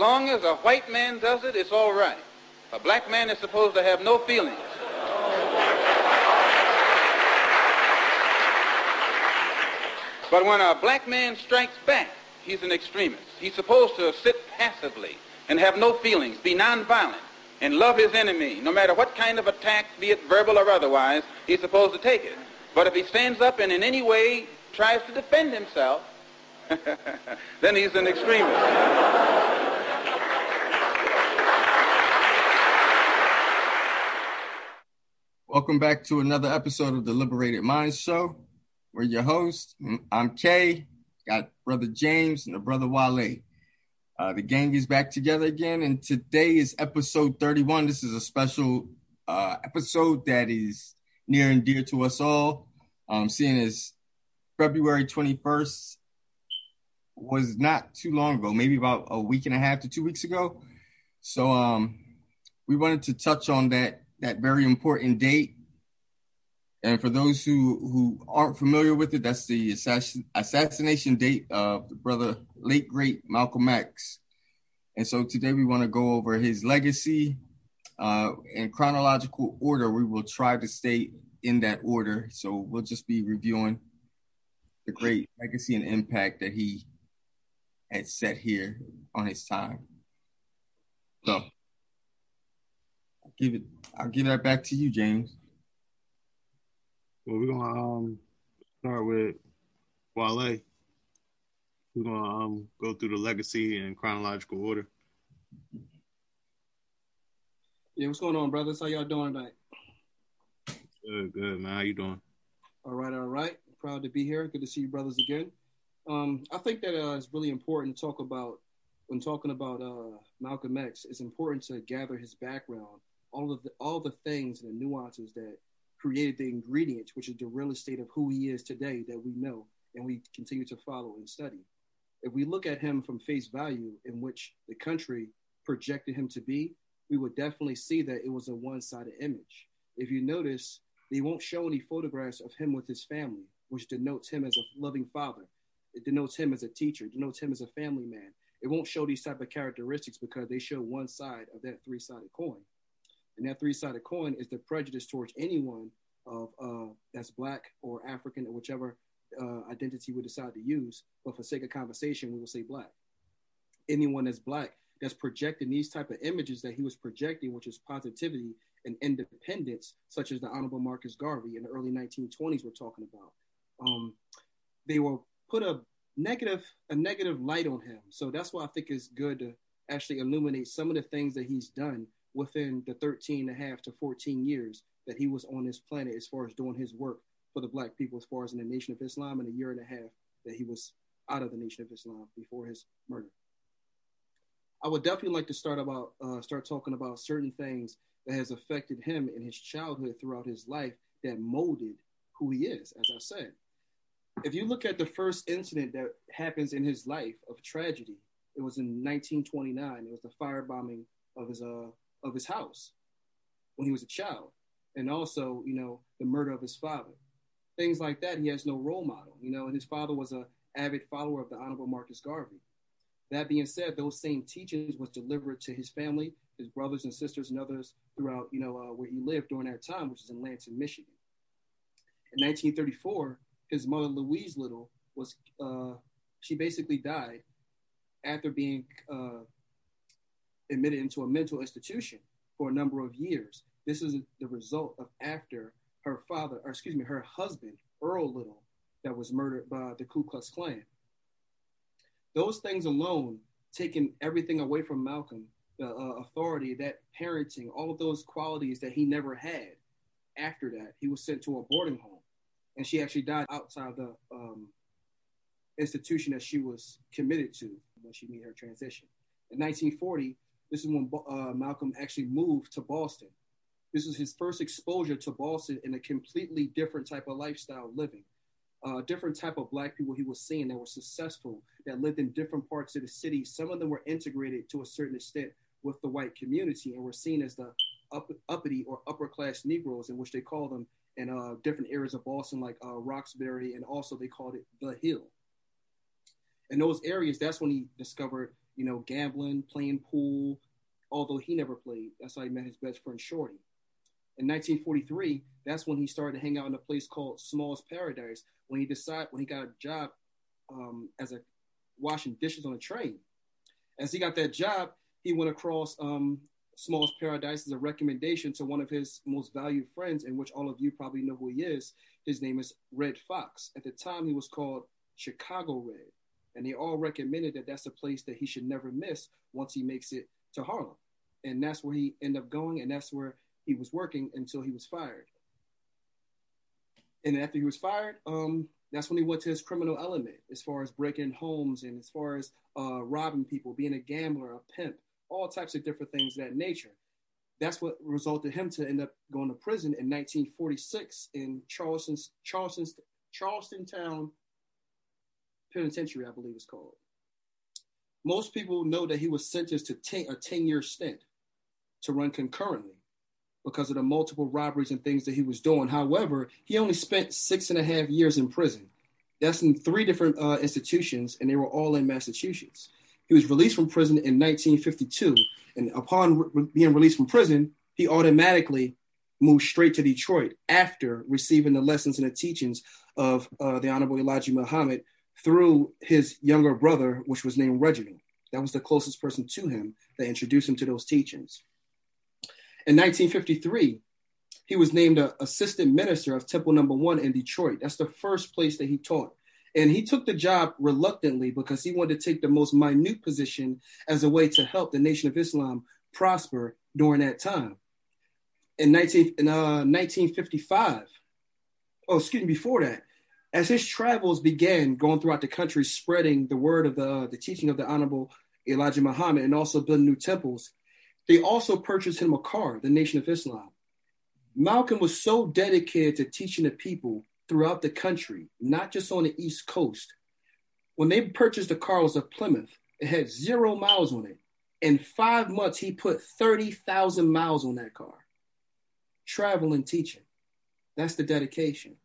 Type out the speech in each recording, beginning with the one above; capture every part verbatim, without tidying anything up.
long as a white man does it, it's all right. A black man is supposed to have no feelings. But when a black man strikes back, he's an extremist. He's supposed to sit passively and have no feelings, be nonviolent, and love his enemy. No matter what kind of attack, be it verbal or otherwise, he's supposed to take it. But if he stands up and in any way tries to defend himself, then he's an extremist. Welcome back to another episode of the Liberated Minds Show. We're your hosts. I'm Kay, got Brother James and the Brother Wale. Uh, the gang is back together again, and today is episode thirty-one. This is a special uh, episode that is near and dear to us all, um, seeing as February twenty-first was not too long ago, maybe about a week and a half to two weeks ago. So um, we wanted to touch on that, that very important date. And for those who, who aren't familiar with it, that's the assassin, assassination date of the brother, late, great Malcolm X. And so today we want to go over his legacy uh, in chronological order. We will try to stay in that order. So we'll just be reviewing the great legacy and impact that he had set here on his time. So I'll give it, I'll give that back to you, James. Well, we're going to um, start with Wale. We're going to um, go through the legacy in chronological order. Yeah, what's going on, brothers? How y'all doing tonight? Good, good, man. How you doing? All right, all right. Proud to be here. Good to see you, brothers, again. Um, I think that uh, it's really important to talk about, when talking about uh, Malcolm X, it's important to gather his background, all of the, all the things and the nuances that created the ingredients, which is the real estate of who he is today that we know and we continue to follow and study. If we look at him from face value, in which the country projected him to be, we would definitely see that it was a one-sided image. If you notice, they won't show any photographs of him with his family, which denotes him as a loving father. It denotes him as a teacher, it denotes him as a family man. It won't show these type of characteristics because they show one side of that three-sided coin. And that three-sided coin is the prejudice towards anyone of uh, that's black or African or whichever uh, identity we decide to use. But for sake of conversation, we will say black. Anyone that's black that's projecting these type of images that he was projecting, which is positivity and independence, such as the Honorable Marcus Garvey in the early nineteen twenties we're talking about. Um, they will put a negative, a negative light on him. So that's why I think it's good to actually illuminate some of the things that he's done within the thirteen and a half to fourteen years that he was on this planet, as far as doing his work for the black people, as far as in the Nation of Islam, and a year and a half that he was out of the Nation of Islam before his murder. I would definitely like to start about uh, start talking about certain things that has affected him in his childhood throughout his life that molded who he is, as I said. If you look at the first incident that happens in his life of tragedy, it was in nineteen twenty-nine. It was the firebombing of his uh, of his house when he was a child, and also, you know, the murder of his father. Things like that, he has no role model, you know, and his father was an avid follower of the Honorable Marcus Garvey. That being said, those same teachings was delivered to his family, his brothers and sisters and others throughout, you know, uh, where he lived during that time, which is in Lansing, Michigan. In nineteen thirty-four, his mother, Louise Little, was, uh, she basically died after being uh, admitted into a mental institution for a number of years. This is the result of after her father, or excuse me, her husband, Earl Little, that was murdered by the Ku Klux Klan. Those things alone, taking everything away from Malcolm, the uh, authority, that parenting, all of those qualities that he never had. After that, he was sent to a boarding home, and she actually died outside the um, institution that she was committed to when she made her transition. In nineteen forty, this is when uh, Malcolm actually moved to Boston. This was his first exposure to Boston in a completely different type of lifestyle living, uh, different type of black people he was seeing that were successful, that lived in different parts of the city. Some of them were integrated to a certain extent with the white community and were seen as the up, uppity or upper class Negroes, in which they call them in uh, different areas of Boston, like uh, Roxbury, and also they called it the Hill. In those areas, that's when he discovered you know, gambling, playing pool, although he never played. That's how he met his best friend, Shorty. In nineteen forty-three, that's when he started to hang out in a place called Small's Paradise, when he decided, when he got a job um, as a washing dishes on a train. As he got that job, he went across um, Small's Paradise as a recommendation to one of his most valued friends, in which all of you probably know who he is. His name is Red Fox. At the time, he was called Chicago Red, and they all recommended that that's a place that he should never miss once he makes it to Harlem. And that's where he ended up going, and that's where he was working until he was fired. And after he was fired, um, that's when he went to his criminal element, as far as breaking homes and as far as uh, robbing people, being a gambler, a pimp, all types of different things of that nature. That's what resulted him to end up going to prison in nineteen forty-six in Charleston, Charleston, Charleston Town Penitentiary, I believe it's called. Most people know that he was sentenced to ten, a ten-year stint to run concurrently because of the multiple robberies and things that he was doing. However, he only spent six and a half years in prison. That's in three different uh, institutions, and they were all in Massachusetts. He was released from prison in nineteen fifty-two, and upon re- being released from prison, he automatically moved straight to Detroit after receiving the lessons and the teachings of uh, the Honorable Elijah Muhammad through his younger brother, which was named Reginald. That was the closest person to him that introduced him to those teachings. In nineteen fifty-three, he was named an assistant minister of Temple Number One in Detroit. That's the first place that he taught. And he took the job reluctantly because he wanted to take the most minute position as a way to help the Nation of Islam prosper during that time. In, nineteen, in uh, nineteen fifty-five, oh, excuse me, before that, as his travels began going throughout the country, spreading the word of the, uh, the teaching of the Honorable Elijah Muhammad and also building new temples, they also purchased him a car, the Nation of Islam. Malcolm was so dedicated to teaching the people throughout the country, not just on the East Coast. When they purchased the car, it was a Plymouth. It had zero miles on it. In five months, he put thirty thousand miles on that car, traveling, teaching. That's the dedication.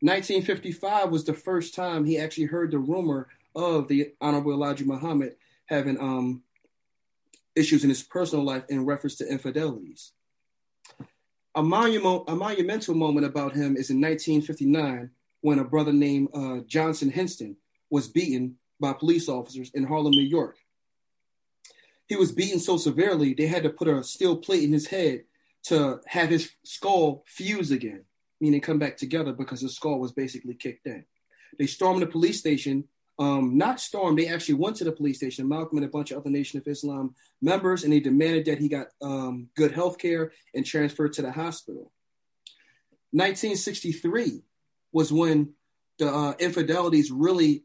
nineteen fifty-five was the first time he actually heard the rumor of the Honorable Elijah Muhammad having um, issues in his personal life in reference to infidelities. A, monument, a monumental moment about him is in nineteen fifty-nine when a brother named uh, Johnson Hinston was beaten by police officers in Harlem, New York. He was beaten so severely they had to put a steel plate in his head to have his skull fuse again, meaning come back together, because his skull was basically kicked in. They stormed the police station. Um, not stormed, they actually went to the police station, Malcolm and a bunch of other Nation of Islam members, and they demanded that he got um, good health care and transferred to the hospital. nineteen sixty-three was when the uh, infidelities really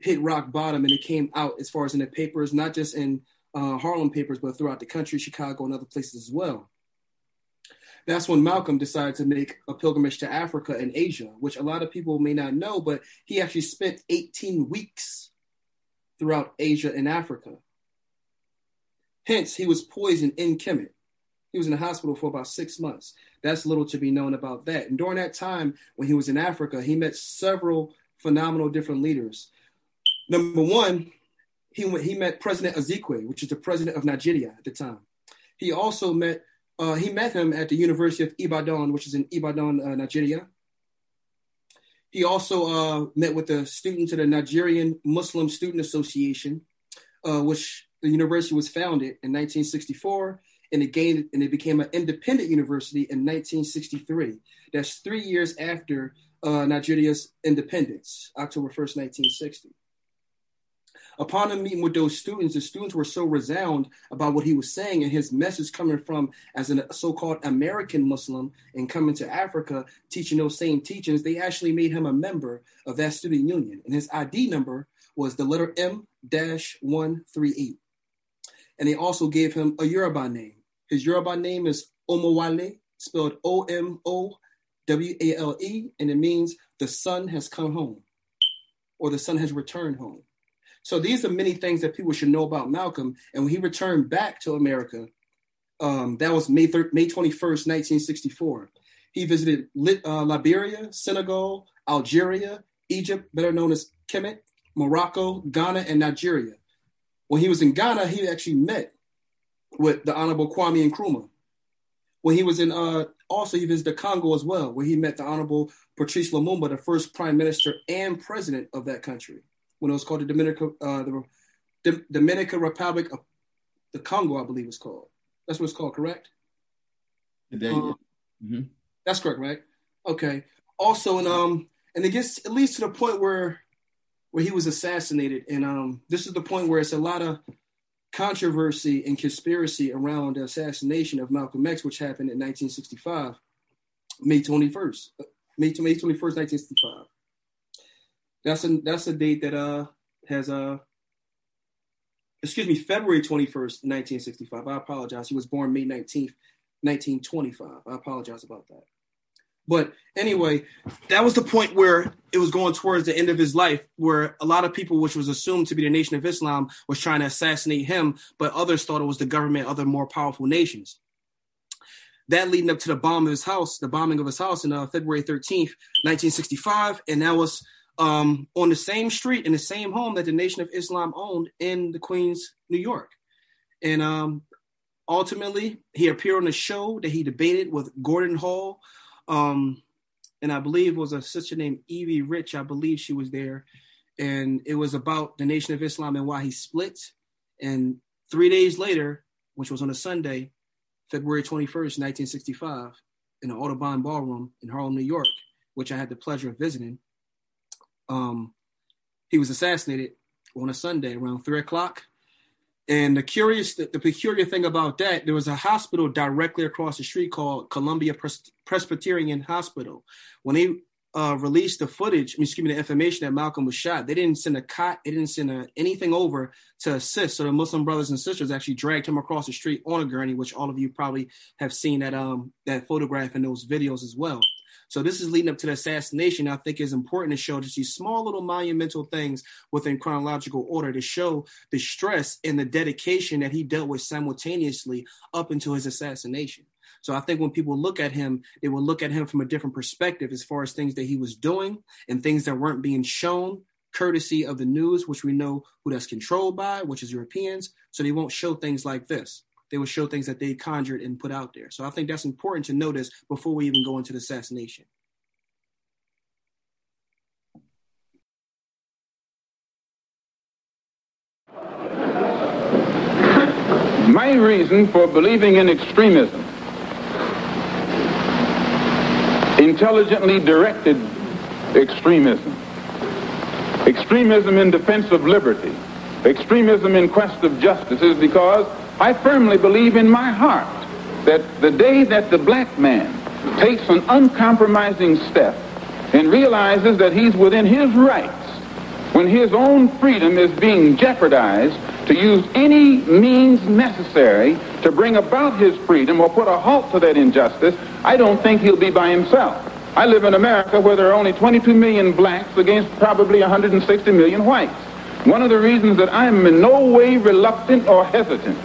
hit rock bottom, and it came out as far as in the papers, not just in uh, Harlem papers, but throughout the country, Chicago, and other places as well. That's when Malcolm decided to make a pilgrimage to Africa and Asia, which a lot of people may not know, but he actually spent eighteen weeks throughout Asia and Africa. Hence, he was poisoned in Kemet. He was in the hospital for about six months. That's little to be known about that. And during that time, when he was in Africa, he met several phenomenal different leaders. Number one, he, went, he met President Azikwe, which is the president of Nigeria at the time. He also met Uh, he met him at the University of Ibadan, which is in Ibadan, uh, Nigeria. He also uh, met with the students of the Nigerian Muslim Student Association, uh, which the university was founded in nineteen sixty-four, and it gained and it became an independent university in nineteen sixty-three. That's three years after uh, Nigeria's independence, October first, nineteen sixty. Upon him meeting with those students, the students were so resounded about what he was saying and his message coming from as a so-called American Muslim and coming to Africa, teaching those same teachings, they actually made him a member of that student union. And his I D number was the letter M one thirty-eight. And they also gave him a Yoruba name. His Yoruba name is Omowale, spelled O M O W A L E, and it means the sun has come home or the sun has returned home. So these are many things that people should know about Malcolm. And when he returned back to America, um, that was May third, May twenty-first, nineteen sixty-four. He visited uh, Liberia, Senegal, Algeria, Egypt, better known as Kemet, Morocco, Ghana, and Nigeria. When he was in Ghana, he actually met with the Honorable Kwame Nkrumah. When he was in, uh, also he visited Congo as well, where he met the Honorable Patrice Lumumba, the first prime minister and president of that country, when it was called the Dominican, uh, the D- Dominican Republic of the Congo, I believe it's called. That's what it's called, correct? There you um, mm-hmm. That's correct, right? Okay. Also, and um, and it gets at least to the point where where he was assassinated, and um, this is the point where it's a lot of controversy and conspiracy around the assassination of Malcolm X, which happened in nineteen sixty-five, May twenty-first, May twenty-first, nineteen sixty-five. That's a that's a date that uh has a uh, excuse me February twenty-first, nineteen sixty-five. I apologize. He was born May nineteenth, nineteen twenty-five. I apologize about that. But anyway, that was the point where it was going towards the end of his life, where a lot of people, which was assumed to be the Nation of Islam, was trying to assassinate him, but others thought it was the government, other more powerful nations. That leading up to the bomb of his house, the bombing of his house on uh, February thirteenth, nineteen sixty-five. And that was um, on the same street in the same home that the Nation of Islam owned in the Queens, New York. And um, ultimately, he appeared on a show that he debated with Gordon Hall, Um, and I believe it was a sister named Evie Rich. I believe she was there. And it was about the Nation of Islam and why he split. And three days later, which was on a Sunday, February twenty-first, nineteen sixty-five, in the Audubon Ballroom in Harlem, New York, which I had the pleasure of visiting, um, he was assassinated on a Sunday around three o'clock. And the curious, the, the peculiar thing about that, there was a hospital directly across the street called Columbia Pres- Presbyterian Hospital. When they uh, released the footage, excuse me, the information that Malcolm was shot, they didn't send a cot, they didn't send a, anything over to assist. So the Muslim brothers and sisters actually dragged him across the street on a gurney, which all of you probably have seen that um that photograph and those videos as well. So this is leading up to the assassination. I think it's important to show just these small little monumental things within chronological order to show the stress and the dedication that he dealt with simultaneously up until his assassination. So I think when people look at him, they will look at him from a different perspective as far as things that he was doing and things that weren't being shown, courtesy of the news, which we know who that's controlled by, which is Europeans. So they won't show things like this. They would show things that they conjured and put out there. So I think that's important to notice before we even go into the assassination. My reason for believing in extremism, intelligently directed extremism, extremism in defense of liberty, extremism in quest of justice, is because I firmly believe in my heart that the day that the black man takes an uncompromising step and realizes that he's within his rights, when his own freedom is being jeopardized, to use any means necessary to bring about his freedom or put a halt to that injustice, I don't think he'll be by himself. I live in America where there are only twenty-two million blacks against probably one hundred sixty million whites. One of the reasons that I am in no way reluctant or hesitant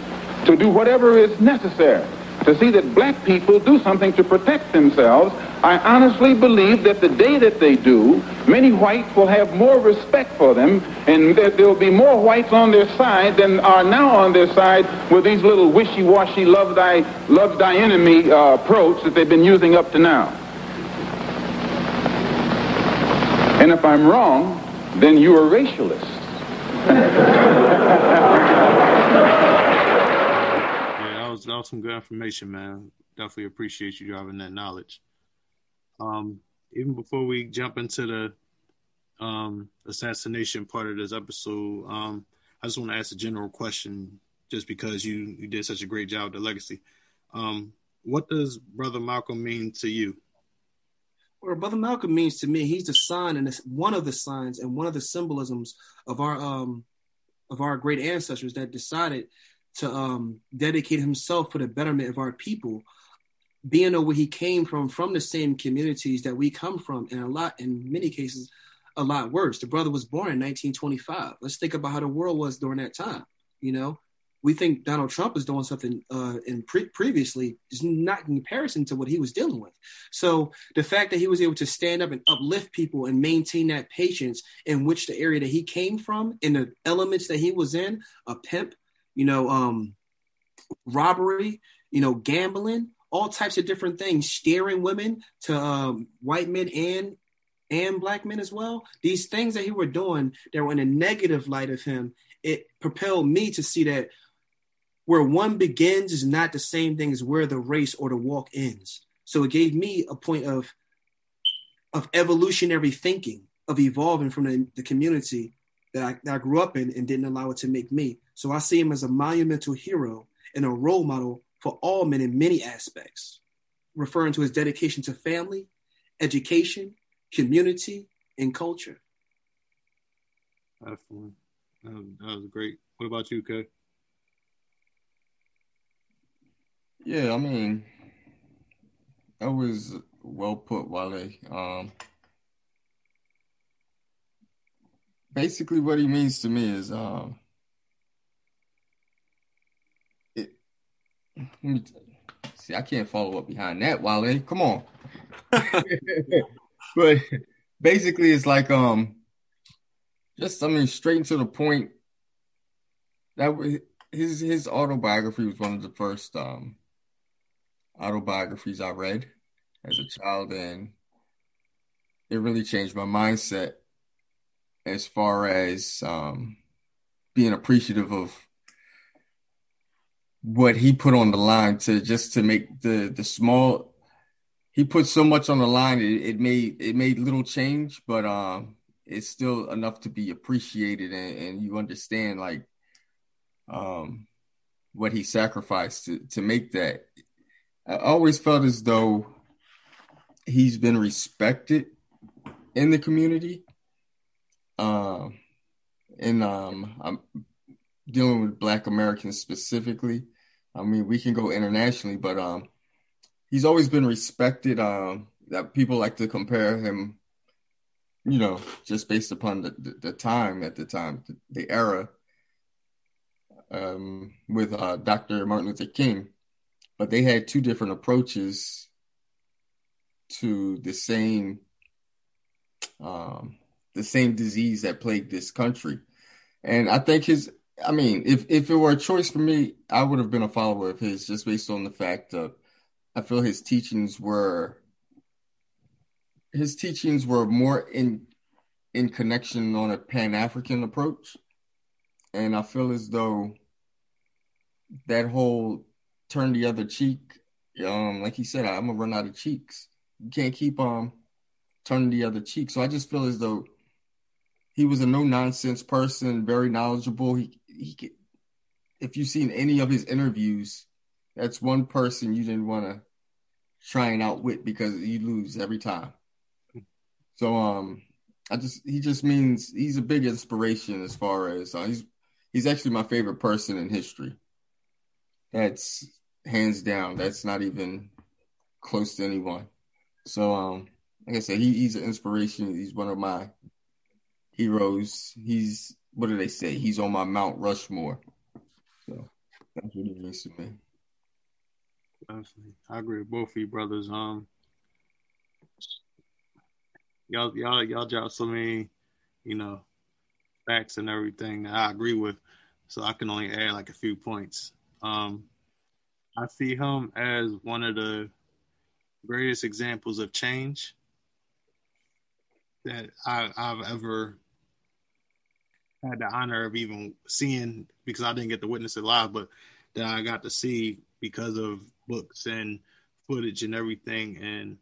to do whatever is necessary to see that black people do something to protect themselves, I honestly believe that the day that they do, many whites will have more respect for them, and that there will be more whites on their side than are now on their side with these little wishy-washy love thy, love thy enemy uh, approach that they've been using up to now. And if I'm wrong, then you are racialist. That was some good information, man. Definitely appreciate you driving that knowledge. Um, even before we jump into the um, assassination part of this episode, um, I just want to ask a general question just because you, you did such a great job with the legacy. Um, what does Brother Malcolm mean to you? Well, Brother Malcolm means to me, he's the sign and it's one of the signs and one of the symbolisms of our um, of our great ancestors that decided to um, dedicate himself for the betterment of our people, being over he came from, from the same communities that we come from, and a lot, in many cases, a lot worse. The brother was born in nineteen twenty-five. Let's think about how the world was during that time, you know? we think Donald Trump is doing something uh, in pre- previously is not in comparison to what he was dealing with. So the fact that he was able to stand up and uplift people and maintain that patience in which the area that he came from and the elements that he was in, a pimp, you know, um, robbery, you know, gambling, all types of different things, steering women to um, white men and and black men as well. These things that he were doing that were in a negative light of him, it propelled me to see that where one begins is not the same thing as where the race or the walk ends. So it gave me a point of of evolutionary thinking, of evolving from the, the community that I, that I grew up in and didn't allow it to make me. So I see him as a monumental hero and a role model for all men in many aspects, referring to his dedication to family, education, community, and culture. Absolutely. That was, that was great. What about you, Kay? Yeah, I mean, that was well put, Wale. Um, basically, what he means to me is, um, it, let me t- see, I can't follow up behind that, Wale. Come on. But basically, it's like, um, just, I mean, straight into the point. That his his autobiography was one of the first um, autobiographies I read as a child, and it really changed my mindset as far as um, being appreciative of what he put on the line to just to make the the small. He put so much on the line; it, it made it made little change, but um, it's still enough to be appreciated, and, and you understand like um, what he sacrificed to, to make that. I always felt as though he's been respected in the community. Um, and um, I'm dealing with Black Americans specifically. I mean, we can go internationally, but um, he's always been respected. Um, that people like to compare him, you know, just based upon the, the, the time at the time, the, the era, um, with uh, Doctor Martin Luther King. But they had two different approaches to the same um, the same disease that plagued this country. And I think his, I mean, if, if it were a choice for me, I would have been a follower of his just based on the fact of, I feel his teachings were His teachings were more in in connection on a Pan-African approach. And I feel as though that whole turn the other cheek, um, like he said, I'm going to run out of cheeks. You can't keep um turning the other cheek. So I just feel as though he was a no-nonsense person, very knowledgeable. He he could, if you've seen any of his interviews, that's one person you didn't want to try and outwit because you lose every time. So um, I just he just means he's a big inspiration as far as uh, he's he's actually my favorite person in history. That's hands down. That's not even close to anyone. So um, like I said, he, he's an inspiration. He's one of my heroes. He's what do they say? He's on my Mount Rushmore. So that's what it means to me. Absolutely, I agree with both of you brothers. Um. Y'all, y'all, y'all drop so many, you know, facts and everything that I agree with. So I can only add like a few points. Um, I see him as one of the greatest examples of change that I, I've ever had the honor of even seeing, because I didn't get to witness it live, but that I got to see because of books and footage and everything, and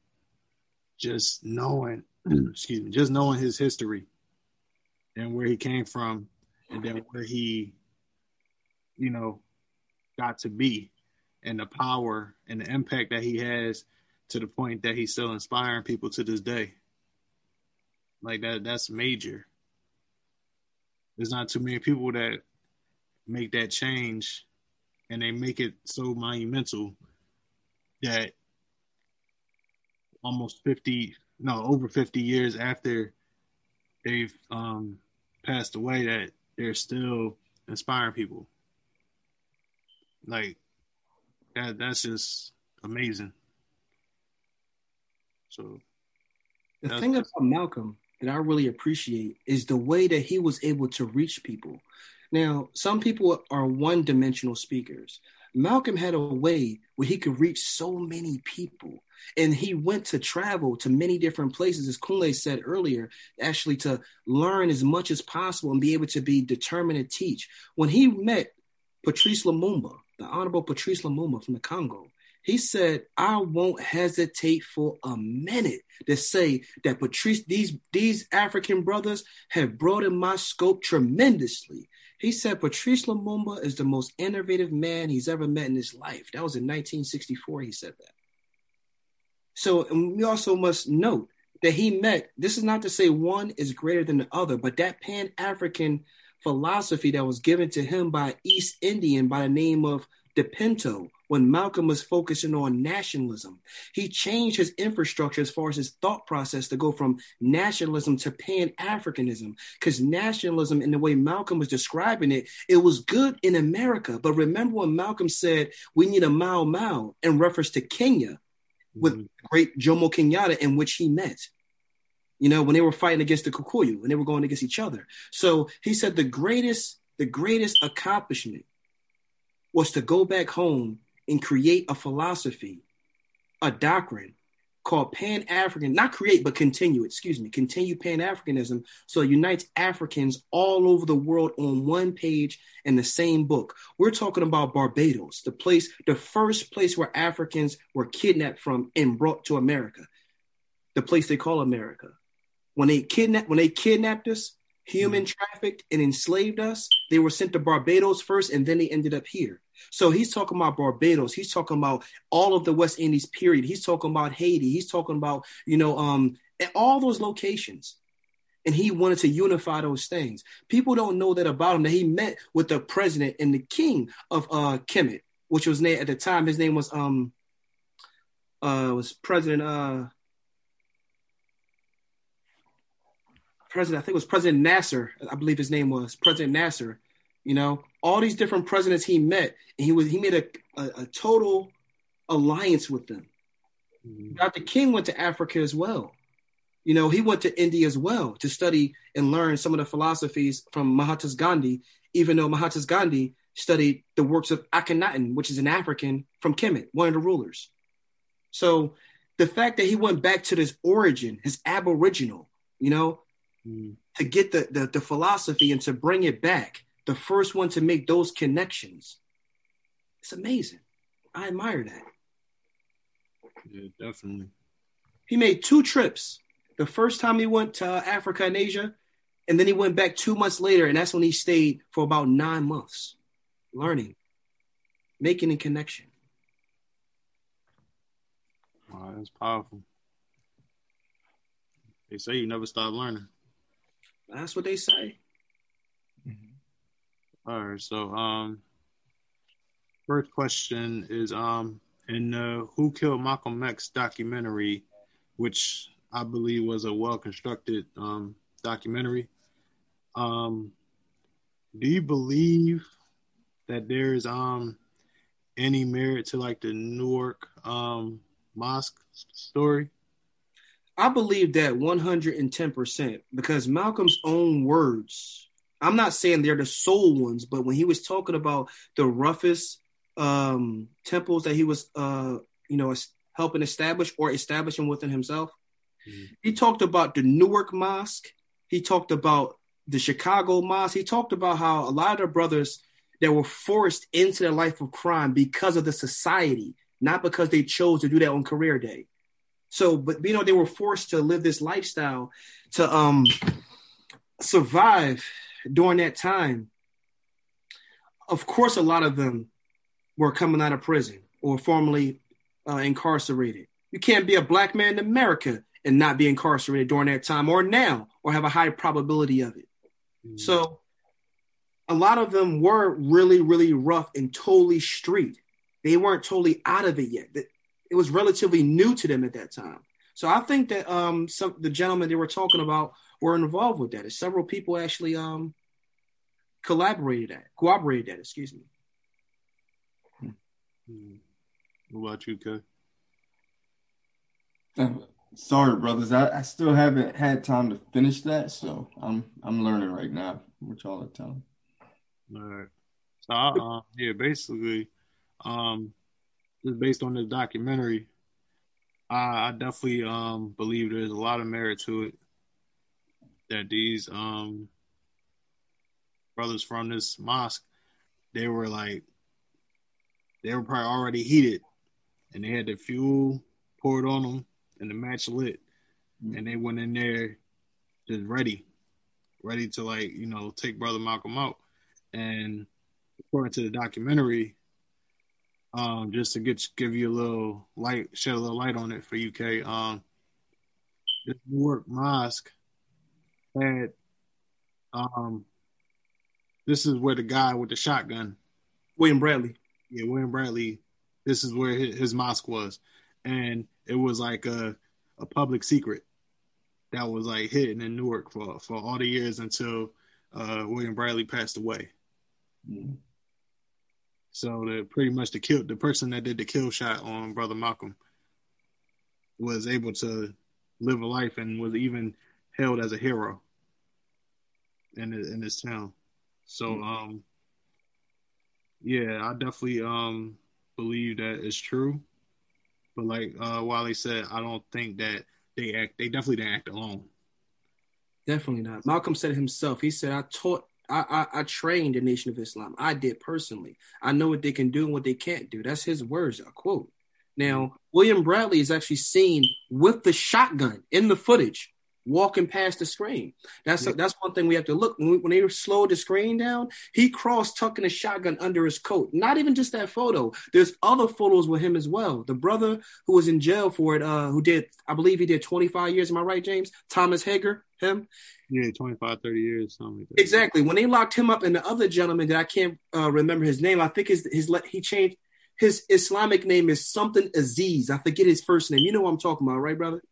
just knowing. Excuse me, just knowing his history and where he came from and then where he, you know, got to be and the power and the impact that he has to the point that he's still inspiring people to this day. Like that, that's major. There's not too many people that make that change, and they make it so monumental that almost fifty No, over fifty years after they've um, passed away, that they're still inspiring people. Like that that's just amazing. So the thing about Malcolm that I really appreciate is the way that he was able to reach people. Now, some people are one-dimensional speakers. Malcolm had a way where he could reach so many people, and he went to travel to many different places, as Kunle said earlier, actually to learn as much as possible and be able to be determined to teach. When he met Patrice Lumumba, the Honorable Patrice Lumumba from the Congo, he said, I won't hesitate for a minute to say that Patrice, these, these African brothers have broadened my scope tremendously. He said, Patrice Lumumba is the most innovative man he's ever met in his life. That was in nineteen sixty-four, he said that. So and we also must note that he met, this is not to say one is greater than the other, but that Pan-African philosophy that was given to him by East Indian by the name of De Pinto, when Malcolm was focusing on nationalism, he changed his infrastructure as far as his thought process to go from nationalism to Pan-Africanism, because nationalism, in the way Malcolm was describing it, it was good in America. But remember when Malcolm said, we need a Mau Mau in reference to Kenya with mm-hmm. great Jomo Kenyatta, in which he met, you know, when they were fighting against the Kikuyu and they were going against each other. So he said the greatest, the greatest accomplishment was to go back home and create a philosophy, a doctrine called Pan-African, not create, but continue, excuse me, continue Pan-Africanism, so it unites Africans all over the world on one page in the same book. We're talking about Barbados, the place, the first place where Africans were kidnapped from and brought to America, the place they call America. When they kidnapped, when they kidnapped us, human trafficked and enslaved us, they were sent to Barbados first, and then they ended up here. So he's talking about Barbados. He's talking about all of the West Indies, period. He's talking about Haiti. He's talking about, you know, um, all those locations. And he wanted to unify those things. People don't know that about him, that he met with the president and the king of uh, Kemet, which was named at the time. His name was um, uh, was President, uh, President, I think it was President Nasser. I believe his name was President Nasser. You know, all these different presidents he met, and he was he made a, a, a total alliance with them. Mm-hmm. Doctor King went to Africa as well. You know, he went to India as well to study and learn some of the philosophies from Mahatma Gandhi, even though Mahatma Gandhi studied the works of Akhenaten, which is an African from Kemet, one of the rulers. So the fact that he went back to his origin, his aboriginal, you know, mm-hmm. to get the, the the philosophy and to bring it back, the first one to make those connections. It's amazing. I admire that. Yeah, definitely. He made two trips. The first time he went to Africa and Asia, and then he went back two months later, and that's when he stayed for about nine months, learning, making a connection. Wow, that's powerful. They say you never stop learning. That's what they say. All right, so um, first question is, um, in uh, Who Killed Malcolm X documentary, which I believe was a well-constructed um, documentary, um, do you believe that there is um, any merit to, like, the Newark um, Mosque story? I believe that one hundred ten percent, because Malcolm's own words, I'm not saying they're the sole ones, but when he was talking about the roughest um, temples that he was, uh, you know, helping establish or establishing within himself, mm-hmm. he talked about the Newark Mosque. He talked about the Chicago Mosque. He talked about how a lot of the brothers that were forced into the life of crime because of the society, not because they chose to do that on career day. So, but, you know, they were forced to live this lifestyle to um, survive during that time. Of course, a lot of them were coming out of prison or formerly uh, incarcerated. You can't be a black man in America and not be incarcerated during that time or now, or have a high probability of it. Mm. So a lot of them were really, really rough and totally street. They weren't totally out of it yet. It was relatively new to them at that time. So I think that um, some the gentlemen they were talking about were involved with that. And several people actually um, collaborated that, cooperated that, excuse me. What about you, Kay? I'm sorry, brothers. I, I still haven't had time to finish that, so I'm I'm learning right now with y'all are telling. All right. So, I, uh, yeah, basically, um, just based on this documentary, I, I definitely um, believe there's a lot of merit to it. That these um, brothers from this mosque, they were like, they were probably already heated, and they had the fuel poured on them and the match lit, mm-hmm. and they went in there just ready, ready to, like, you know, take Brother Malcolm out. And according to the documentary, um, just to get give you a little light, shed a little light on it for you, Kay, um, this Newark Mosque had, um, this is where the guy with the shotgun, William Bradley. Yeah, William Bradley, this is where his, his mosque was. And it was like a, a public secret that was like hidden in Newark for, for all the years until uh, William Bradley passed away. Mm-hmm. So the, pretty much the kill, the person that did the kill shot on Brother Malcolm was able to live a life and was even held as a hero in, in this town. So, mm-hmm. um, yeah, I definitely um, believe that it's true. But like uh, Wally said, I don't think that they act. They definitely didn't act alone. Definitely not. Malcolm said it himself. He said, I taught, I, I, I trained the Nation of Islam. I did personally. I know what they can do and what they can't do. That's his words, a quote. Now, William Bradley is actually seen with the shotgun in the footage, walking past the screen. That's yeah. a, that's one thing we have to look. When, we, when they slowed the screen down, he crossed tucking a shotgun under his coat. Not even just that photo. There's other photos with him as well. The brother who was in jail for it, uh, who did, I believe he did twenty-five years. Am I right, James? Thomas Hager, him? Yeah, twenty-five, thirty years. Something like that. Exactly. When they locked him up, and the other gentleman that I can't uh, remember his name, I think his, his he changed, his Islamic name is something Aziz. I forget his first name. You know what I'm talking about, right, brother?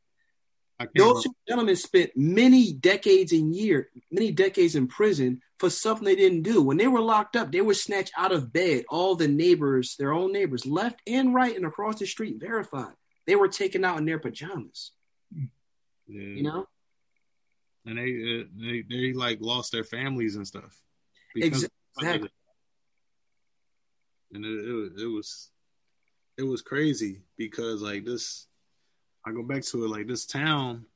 Those two gentlemen spent many decades in year, many decades in prison for something they didn't do. When they were locked up, they were snatched out of bed. All the neighbors, their own neighbors, left and right and across the street, verified. They were taken out in their pajamas. Yeah. You know? And they, uh, they, they like lost their families and stuff. Exactly. And it, it, it was, it was crazy because like this, I go back to it, like this town,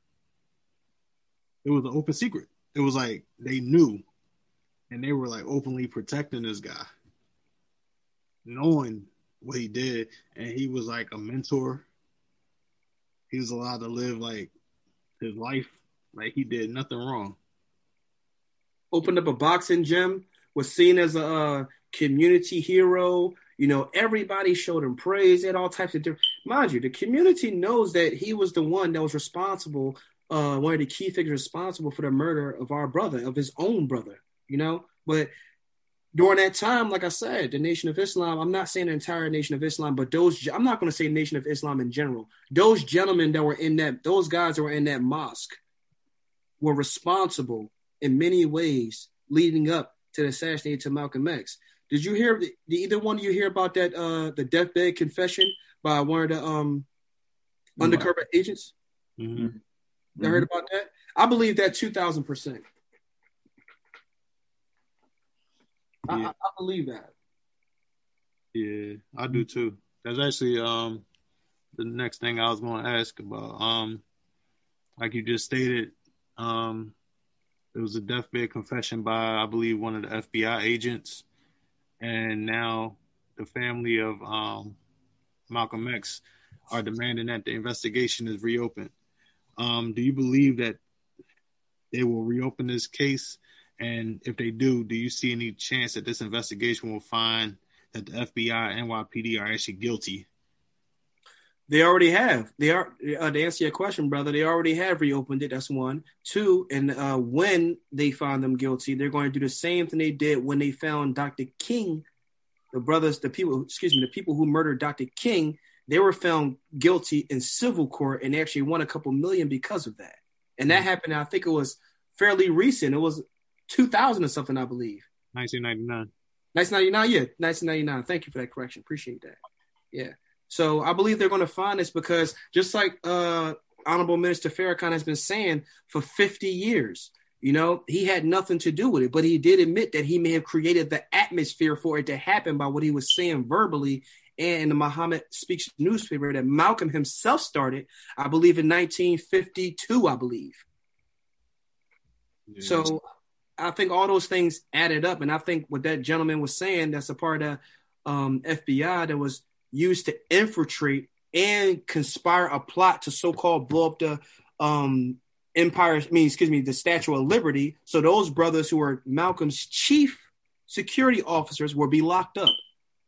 it was an open secret. It was like they knew and they were like openly protecting this guy, knowing what he did. And he was like a mentor. He was allowed to live like his life, like he did nothing wrong. Opened up a boxing gym, was seen as a uh, community hero. You know, everybody showed him praise and all types of different. Mind you, the community knows that he was the one that was responsible, uh, one of the key figures responsible for the murder of our brother, of his own brother, you know. But during that time, like I said, the Nation of Islam, I'm not saying the entire Nation of Islam, but those, I'm not going to say Nation of Islam in general. Those gentlemen that were in that, those guys that were in that mosque were responsible in many ways leading up to the assassination of Malcolm X. Did you hear, did either one of you hear about that, uh, the deathbed confession by one of the um, mm-hmm. undercover agents? Mm-hmm. You mm-hmm. heard about that? I believe that two thousand percent. Yeah. I, I believe that. Yeah, I do too. That's actually um, the next thing I was going to ask about. Um, like you just stated, um, it was a deathbed confession by, I believe, one of the F B I agents. And now the family of um, Malcolm X are demanding that the investigation is reopened. Um, do you believe that they will reopen this case? And if they do, do you see any chance that this investigation will find that the F B I and N Y P D are actually guilty? They already have. They are uh, to answer your question, brother. They already have reopened it. That's one. Two, and uh, when they find them guilty, they're going to do the same thing they did when they found Doctor King, the brothers, the people. Excuse me, the people who murdered Doctor King. They were found guilty in civil court and actually won a couple million because of that. And that happened. I think it was fairly recent. It was two thousand or something, I believe. nineteen ninety-nine. nineteen ninety-nine. Yeah, nineteen ninety-nine. Thank you for that correction. Appreciate that. Yeah. So I believe they're going to find this because just like uh, Honorable Minister Farrakhan has been saying for fifty years, you know, he had nothing to do with it, but he did admit that he may have created the atmosphere for it to happen by what he was saying verbally. And in the Muhammad Speaks newspaper that Malcolm himself started, I believe in nineteen fifty-two, I believe. Yeah. So I think all those things added up. And I think what that gentleman was saying, that's a part of um, F B I that was used to infiltrate and conspire a plot to so-called blow up the um, Empire, I mean, excuse me, the Statue of Liberty. So those brothers who were Malcolm's chief security officers will be locked up